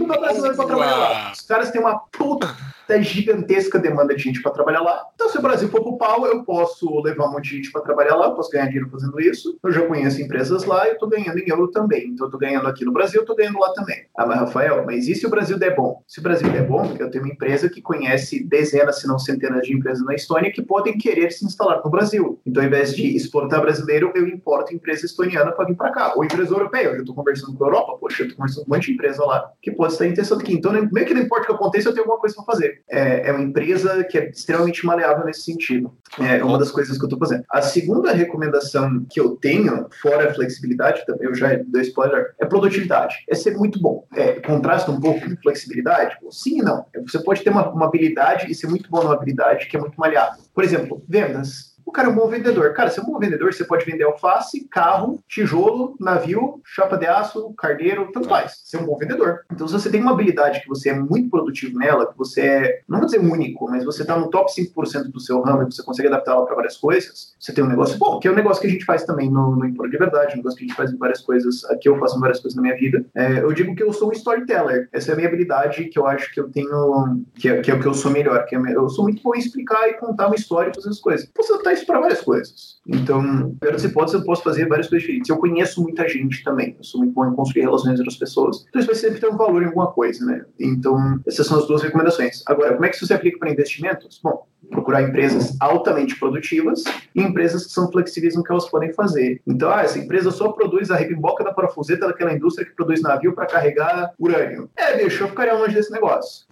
Mudar brasileiro pra trabalhar lá. Os caras têm uma puta gigantesca demanda de gente pra trabalhar lá. Então, se o Brasil for pro pau, eu posso levar um monte de gente pra trabalhar lá, eu posso ganhar dinheiro fazendo isso. Eu já conheço empresas lá e eu tô ganhando em euro também. Então, eu tô ganhando aqui no Brasil, eu tô ganhando lá também. Ah, mas Rafael, mas e se o Brasil der bom? Se o Brasil der bom, eu tenho uma empresa que conhece dezenas, se não centenas de empresas na Estônia que podem querer se instalar no Brasil. Então, ao invés de exportar brasileiro, eu importo empresa estoniana pra vir pra cá. Ou empresa europeia, eu tô conversando com a Europa, poxa, eu tô conversando com um monte de empresa lá que pode estar interessada aqui. Então, meio que não importa o que aconteça, eu tenho alguma coisa pra fazer. É uma empresa que é extremamente maleável nesse sentido. É uma das coisas que eu estou fazendo. A segunda recomendação que eu tenho, fora a flexibilidade, eu já dei spoiler, é produtividade. É ser muito bom. Contrasta um pouco com flexibilidade? Sim e não. Você pode ter uma habilidade e ser muito bom numa habilidade que é muito maleável. Por exemplo, vendas. O cara é um bom vendedor. Cara, se é um bom vendedor, você pode vender alface, carro, tijolo, navio, chapa de aço, carneiro, tanto faz. Você é um bom vendedor. Então, se você tem uma habilidade que você é muito produtivo nela, que você é, não vou dizer único, mas você está no top 5% do seu ramo e você consegue adaptá-la para várias coisas, você tem um negócio bom, que é um negócio que a gente faz também no Impor de Verdade, um negócio que a gente faz em várias coisas, que eu faço em várias coisas na minha vida. Eu digo que eu sou um storyteller. Essa é a minha habilidade que eu acho que eu tenho, que é o que eu sou melhor. Eu sou muito bom em explicar e contar uma história e fazer as coisas. Você está para várias coisas. Então, pelas hipóteses, eu posso fazer várias coisas diferentes. Eu conheço muita gente também. Eu sou muito bom em construir relações entre as pessoas. Então, isso vai sempre ter um valor em alguma coisa, né? Então, essas são as duas recomendações. Agora, como é que isso se aplica para investimentos? Bom, procurar empresas altamente produtivas e empresas que são flexíveis no que elas podem fazer. Então, essa empresa só produz a ribimboca da parafuseta daquela indústria que produz navio para carregar urânio. Bicho, eu ficaria longe desse negócio.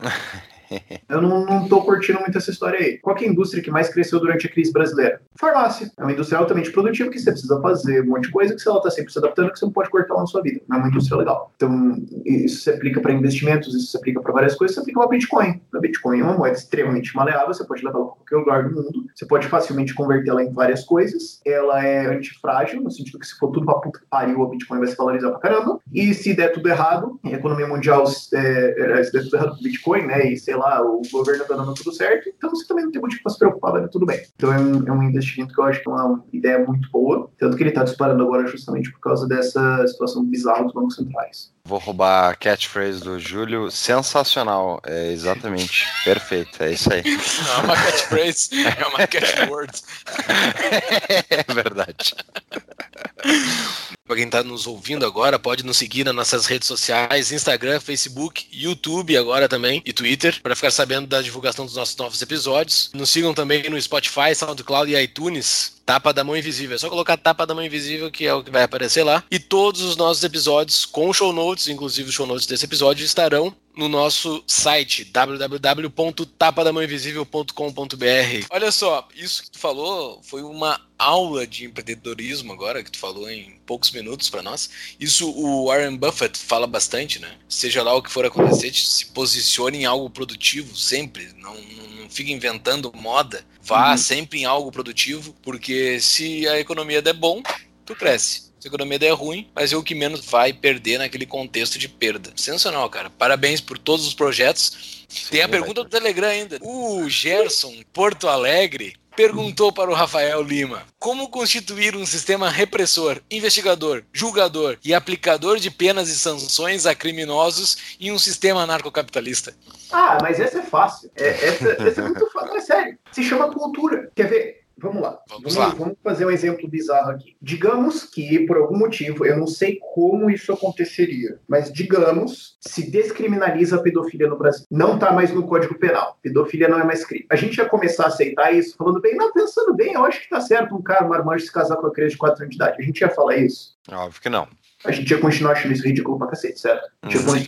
Eu não tô curtindo muito essa história aí. Qual que é a indústria que mais cresceu durante a crise brasileira? Farmácia. É uma indústria altamente produtiva que você precisa fazer um monte de coisa que você tá sempre se adaptando, que você não pode cortar na sua vida. Não é uma indústria legal. Então, isso se aplica para investimentos, isso se aplica para várias coisas, isso se aplica para Bitcoin. A Bitcoin é uma moeda extremamente maleável, você pode levar ela para qualquer lugar do mundo, você pode facilmente convertê-la em várias coisas. Ela é antifrágil, no sentido que se for tudo pra puta que pariu, a Bitcoin vai se valorizar pra caramba. E se der tudo errado, a economia mundial, se der tudo errado pro Bitcoin, né, e sei lá, o governo tá dando tudo certo, então você também não tem motivo para se preocupar, vai dar tudo bem. Então é um investimento que eu acho que é uma ideia muito boa, tanto que ele tá disparando agora justamente por causa dessa situação bizarra dos bancos centrais. Vou roubar a catchphrase do Júlio. Sensacional. É, exatamente. Perfeito. É isso aí. Não é uma catchphrase, é uma catchword. É verdade. Para quem está nos ouvindo agora, pode nos seguir nas nossas redes sociais, Instagram, Facebook, YouTube agora também e Twitter, para ficar sabendo da divulgação dos nossos novos episódios. Nos sigam também no Spotify, SoundCloud e iTunes. Tapa da Mão Invisível. É só colocar Tapa da Mão Invisível, que é o que vai aparecer lá. E todos os nossos episódios com show notes, inclusive os show notes desse episódio, estarão no nosso site, www.tapadamãoinvisível.com.br. Olha só, isso que tu falou foi uma aula de empreendedorismo agora, que tu falou em poucos minutos para nós. Isso o Warren Buffett fala bastante, né? Seja lá o que for acontecer, se posicione em algo produtivo sempre, não fique inventando moda, vá sempre em algo produtivo, porque se a economia der bom, tu cresce. Se a economia der ruim, mas é o que menos vai perder naquele contexto de perda. Sensacional, cara. Parabéns por todos os projetos. Sim, tem a pergunta do Telegram ainda. O Gerson, Porto Alegre, perguntou para o Rafael Lima: como constituir um sistema repressor, investigador, julgador e aplicador de penas e sanções a criminosos em um sistema anarcocapitalista? Ah, mas essa é fácil. Essa é muito fácil. É sério. Se chama cultura. Quer ver? Vamos lá. Vamos fazer um exemplo bizarro aqui. Digamos que, por algum motivo, eu não sei como isso aconteceria, mas digamos, se descriminaliza a pedofilia no Brasil. Não tá mais no Código Penal. Pedofilia não é mais crime. A gente ia começar a aceitar isso falando bem, não, pensando bem, eu acho que tá certo um cara, um marmanjo, se casar com a criança de 4 anos de idade. A gente ia falar isso? Óbvio que não. A gente ia continuar achando isso ridículo pra cacete, certo?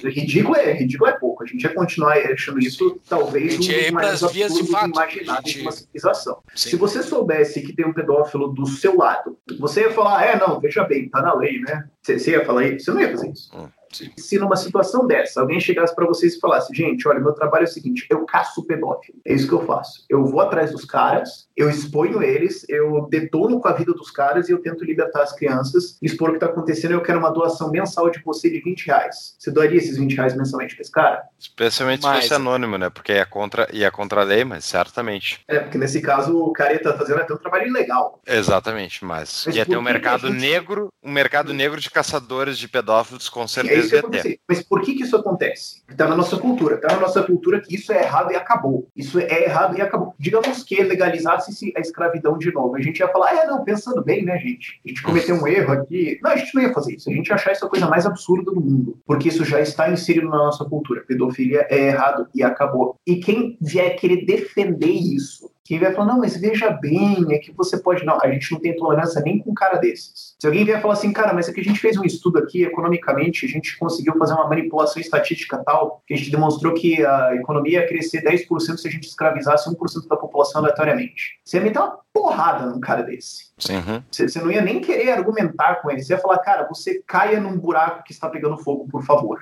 Ridículo é pouco. A gente ia continuar achando isso, talvez, um dos mais absurdos imagináveis de uma civilização. Sim. Se você soubesse que tem um pedófilo do seu lado, você ia falar, não, veja bem, tá na lei, né? Você ia falar isso? Você não ia fazer isso. Sim. Se numa situação dessa, alguém chegasse pra vocês e falasse, gente, olha, meu trabalho é o seguinte, eu caço pedófilo, é isso que eu faço, eu vou atrás dos caras, eu exponho eles, eu detono com a vida dos caras e eu tento libertar as crianças, expor o que tá acontecendo, eu quero uma doação mensal de você de R$20, você doaria esses R$20 mensalmente pra esse cara? Especialmente se fosse anônimo, né, porque ia contra a lei, mas certamente. Porque nesse caso o cara ia fazendo até um trabalho ilegal. Exatamente, mas ia ter um mercado negro de caçadores de pedófilos, com certeza. isso que aconteceu. Mas por que isso acontece? Está na nossa cultura. Está na nossa cultura que isso é errado e acabou. Isso é errado e acabou. Digamos que legalizasse-se a escravidão de novo. A gente ia falar, não, pensando bem, né, gente? A gente cometeu um erro aqui. Não, a gente não ia fazer isso. A gente ia achar isso a coisa mais absurda do mundo. Porque isso já está inserido na nossa cultura. Pedofilia é errado e acabou. E quem vier querer defender isso... Quem vier falar, não, mas veja bem, é que você pode... Não, a gente não tem tolerância nem com um cara desses. Se alguém vier falar assim, cara, mas é que a gente fez um estudo aqui, economicamente, a gente conseguiu fazer uma manipulação estatística tal, que a gente demonstrou que a economia ia crescer 10% se a gente escravizasse 1% da população aleatoriamente. Você ia meter uma porrada num cara desse. Você não ia nem querer argumentar com ele. Você ia falar, cara, você caia num buraco que está pegando fogo, por favor.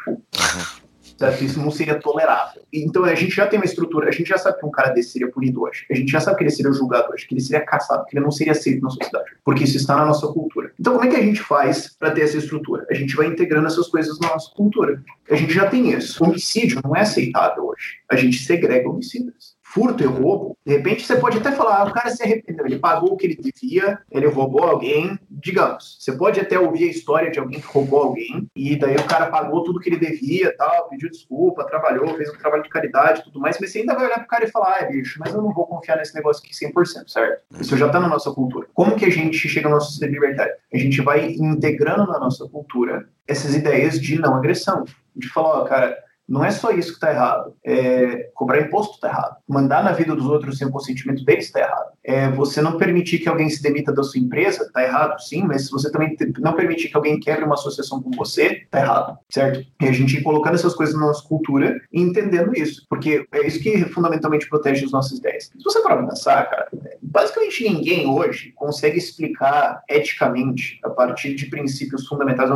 Isso não seria tolerável. Então a gente já tem uma estrutura, a gente já sabe que um cara desse seria punido hoje, a gente já sabe que ele seria julgado hoje, que ele seria caçado, que ele não seria aceito na sociedade, porque isso está na nossa cultura. Então como é que a gente faz para ter essa estrutura? A gente vai integrando essas coisas na nossa cultura. A gente já tem isso. Homicídio não é aceitável hoje. A gente segrega homicidas. Furto e roubo, de repente você pode até falar, o cara se arrependeu, ele pagou o que ele devia, ele roubou alguém, digamos. Você pode até ouvir a história de alguém que roubou alguém, e daí o cara pagou tudo que ele devia, tal, pediu desculpa, trabalhou, fez um trabalho de caridade, tudo mais, mas você ainda vai olhar pro cara e falar, bicho, mas eu não vou confiar nesse negócio aqui 100%, certo? Isso já tá na nossa cultura. Como que a gente chega na nossa sociedade de liberdade? A gente vai integrando na nossa cultura essas ideias de não agressão, de falar, cara... Não é só isso que está errado. Cobrar imposto está errado. Mandar na vida dos outros sem o consentimento deles está errado. Você não permitir que alguém se demita da sua empresa está errado, sim, mas se você também não permitir que alguém quebre uma associação com você, está errado, certo? E a gente colocando essas coisas na nossa cultura e entendendo isso, porque é isso que fundamentalmente protege as nossas ideias. Se você parar pra pensar, cara, basicamente ninguém hoje consegue explicar eticamente a partir de princípios fundamentais,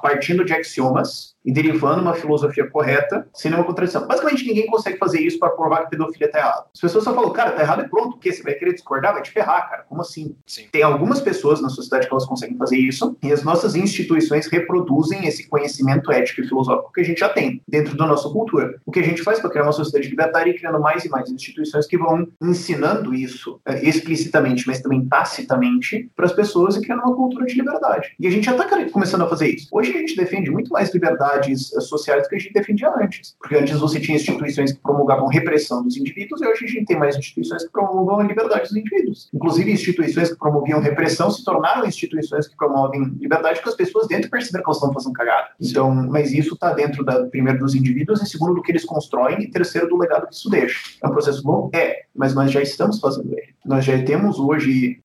partindo de axiomas e derivando uma filosofia correta, sem nenhuma contradição. Basicamente, ninguém consegue fazer isso para provar que pedofilia tá errado. As pessoas só falam, cara, tá errado e pronto, o quê? Você vai querer discordar? Vai te ferrar, cara. Como assim? Sim. Tem algumas pessoas na sociedade que elas conseguem fazer isso, e as nossas instituições reproduzem esse conhecimento ético e filosófico que a gente já tem dentro da nossa cultura. O que a gente faz para criar uma sociedade libertária e criando mais e mais instituições que vão ensinando isso explicitamente, mas também tacitamente, para as pessoas e criando uma cultura de liberdade. E a gente já tá começando a fazer isso. Hoje a gente defende muito mais liberdade sociais que a gente defendia antes. Porque antes você tinha instituições que promulgavam repressão dos indivíduos e hoje a gente tem mais instituições que promulgam a liberdade dos indivíduos. Inclusive, instituições que promoviam repressão se tornaram instituições que promovem liberdade porque as pessoas dentro perceberam que elas estão fazendo cagada. Então, mas isso está dentro, primeiro, dos indivíduos e, segundo, do que eles constroem e, terceiro, do legado que isso deixa. É um processo bom? Mas nós já estamos fazendo ele. Nós já temos hoje,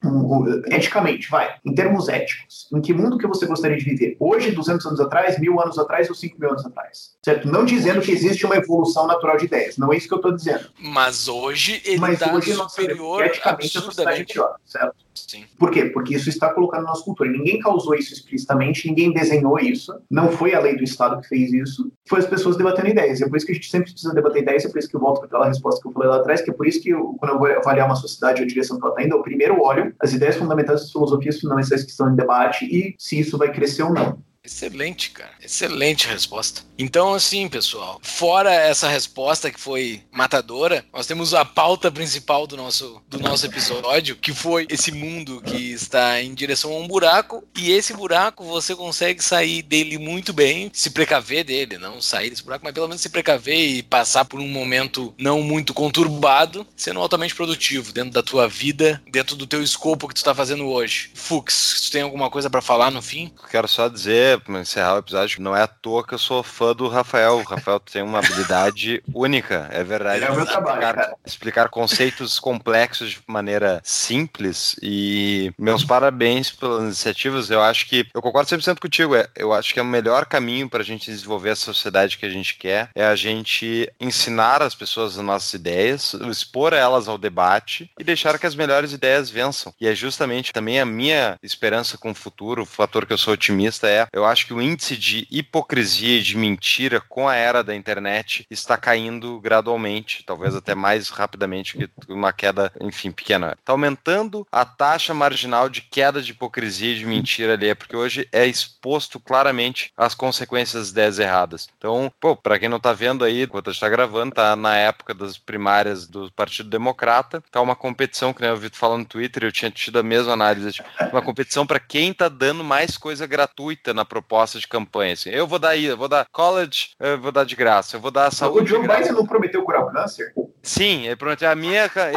eticamente, em termos éticos, em que mundo que você gostaria de viver? Hoje, 200 anos atrás, 1000 anos atrás, 5 mil anos atrás, certo? Não dizendo que existe uma evolução natural de ideias, não é isso que eu estou dizendo. Mas hoje ele está superior absurdamente, certo? Sim. Por quê? Porque isso está colocado na nossa cultura. Ninguém causou isso explicitamente, ninguém desenhou isso, não foi a lei do Estado que fez isso, foi as pessoas debatendo ideias. É por isso que a gente sempre precisa debater ideias, é por isso que eu volto para aquela resposta que eu falei lá atrás, que é por isso que quando eu vou avaliar uma sociedade ou a direção que ela está indo, eu primeiro olho as ideias fundamentais, as filosofias fundamentais que estão em debate e se isso vai crescer ou não. Excelente, cara. Excelente resposta. Então, assim, pessoal, fora essa resposta que foi matadora, nós temos a pauta principal do nosso episódio, que foi esse mundo que está em direção a um buraco, e esse buraco você consegue sair dele muito bem, se precaver dele, não sair desse buraco, mas pelo menos se precaver e passar por um momento não muito conturbado, sendo altamente produtivo dentro da tua vida, dentro do teu escopo que tu está fazendo hoje. Fux, tu tem alguma coisa para falar no fim? Quero só dizer, para encerrar o episódio, não é à toa que eu sou fã do Rafael. O Rafael tem uma habilidade única, é verdade. É o meu trabalho, cara. Explicar conceitos complexos de maneira simples, e meus parabéns pelas iniciativas. Eu acho que, eu concordo 100% contigo, eu acho que é o melhor caminho para a gente desenvolver a sociedade que a gente quer, é a gente ensinar as pessoas as nossas ideias, expor elas ao debate e deixar que as melhores ideias vençam. E é justamente também a minha esperança com o futuro, o fator que eu sou otimista é, eu acho que o índice de hipocrisia e de mentira com a era da internet está caindo gradualmente, talvez até mais rapidamente que uma queda, enfim, pequena. Está aumentando a taxa marginal de queda de hipocrisia e de mentira ali, porque hoje é exposto claramente as consequências das ideias erradas. Então, para quem não está vendo aí, enquanto a gente está gravando, está na época das primárias do Partido Democrata, está uma competição, que nem eu vi tu falando no Twitter, eu tinha tido a mesma análise, uma competição para quem está dando mais coisa gratuita na proposta de campanha. Assim, eu vou dar aí, eu vou dar college, eu vou dar de graça, eu vou dar saúde. O John Biden não prometeu curar o câncer? Sim, ele prometeu,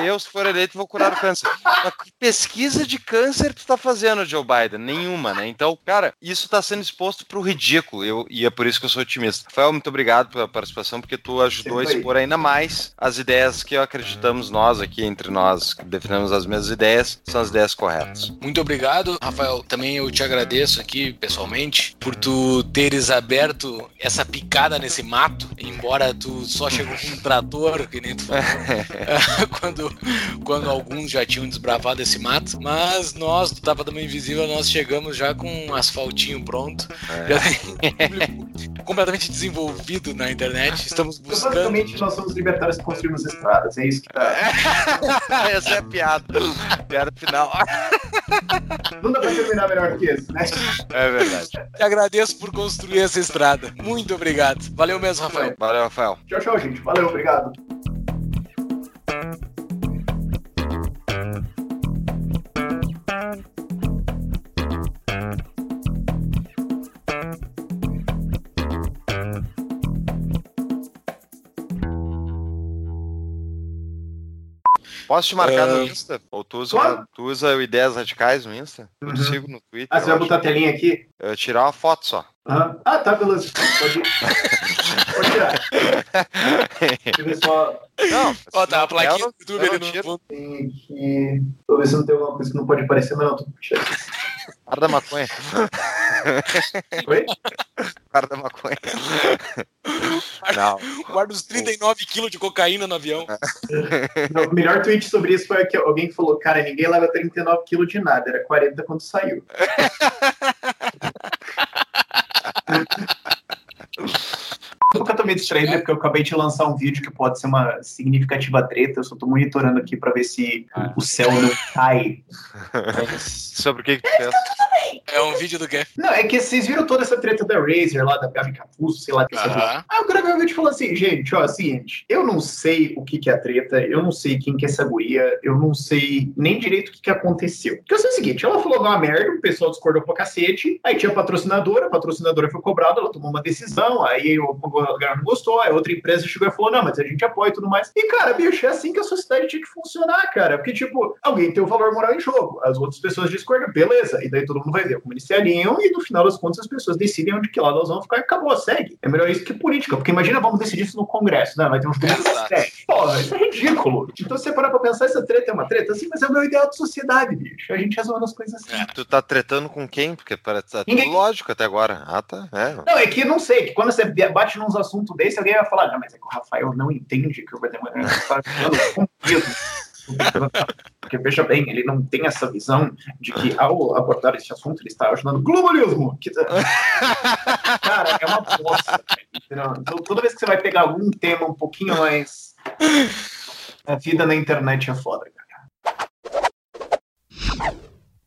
eu se for eleito vou curar o câncer. Mas que pesquisa de câncer tu tá fazendo, Joe Biden? Nenhuma, né? Então, cara, isso tá sendo exposto pro ridículo, e é por isso que eu sou otimista. Rafael, muito obrigado pela participação, porque tu ajudou a expor ainda mais as ideias que acreditamos nós aqui, entre nós, que defendemos as mesmas ideias, são as ideias corretas. Muito obrigado, Rafael. Também eu te agradeço aqui, pessoalmente, por tu teres aberto essa picada nesse mato, embora tu só chegou com um trator, que nem tu falou. Quando alguns já tinham desbravado esse mato, mas nós do Tapa da Mão Invisível nós chegamos já com um asfaltinho pronto, completamente desenvolvido na internet. Estamos buscando. Basicamente nós somos libertários que construímos estradas, é isso que tá. Essa é a piada, piada final. Não dá pra terminar melhor que isso, né? É verdade. Te agradeço por construir essa estrada. Muito obrigado. Valeu mesmo, Rafael. Valeu, Rafael. Tchau, tchau, gente. Valeu, obrigado. Posso te marcar no Insta? Ou tu usa o Ideias Radicais no Insta? Eu te sigo no Twitter. Ah, você vai botar a telinha aqui? Eu tirar uma foto só. Uhum. Ah, tá, beleza. Pode tirar. Deixa eu ver só. Não, ó, tá a plaquinha do YouTube ali no... Tem aqui... Tô vendo se não tem alguma coisa que não pode aparecer, mas não. Tô puxando. Guarda maconha. Oi? Guarda maconha. Não. Guarda os 39 quilos de cocaína no avião. Não, o melhor tweet sobre isso foi que alguém falou, cara, ninguém leva 39 quilos de nada, era 40 quando saiu. Nunca tô meio distraído, porque eu acabei de lançar um vídeo que pode ser uma significativa treta. Eu só tô monitorando aqui pra ver se o céu não cai. Sobre o que tu pensa? É um vídeo do quê? Não, é que vocês viram toda essa treta da Razer lá, da Gabi Capuz, sei lá. Que eu gravei um vídeo falando assim, gente, ó, seguinte, eu não sei o que é a treta, eu não sei quem que é essa guria, eu não sei nem direito o que aconteceu. Porque eu sei o seguinte, ela falou uma merda, o pessoal discordou pra cacete, aí tinha a patrocinadora foi cobrada, ela tomou uma decisão, aí o cara não gostou, aí outra empresa chegou e falou, não, mas a gente apoia e tudo mais. E, cara, bicho, é assim que a sociedade tinha que funcionar, cara. Porque, tipo, alguém tem o valor moral em jogo, as outras pessoas discordam, beleza. E daí todo mundo vai ver como eles se alinham e, no final das contas, as pessoas decidem onde que lado elas vão ficar e acabou, segue. É melhor isso que política, porque imagina, vamos decidir isso no Congresso, né? Vai ter uns comunistas. Pô, isso é ridículo. Então, se você parar pra pensar, essa treta é uma treta? Assim, mas é o meu ideal de sociedade, bicho. A gente resolve as coisas assim. Tu tá tretando com quem? Porque parece tá tudo lógico até agora. Ah, tá. É. Não, é que não sei, que quando você bate num assunto desse, alguém vai falar, não, mas é que o Rafael não entende que o Guatemala está falando porque, veja bem, ele não tem essa visão de que, ao abordar esse assunto, ele está ajudando o globalismo. Cara, é uma bosta. Então, toda vez que você vai pegar algum tema um pouquinho mais... A vida na internet é foda.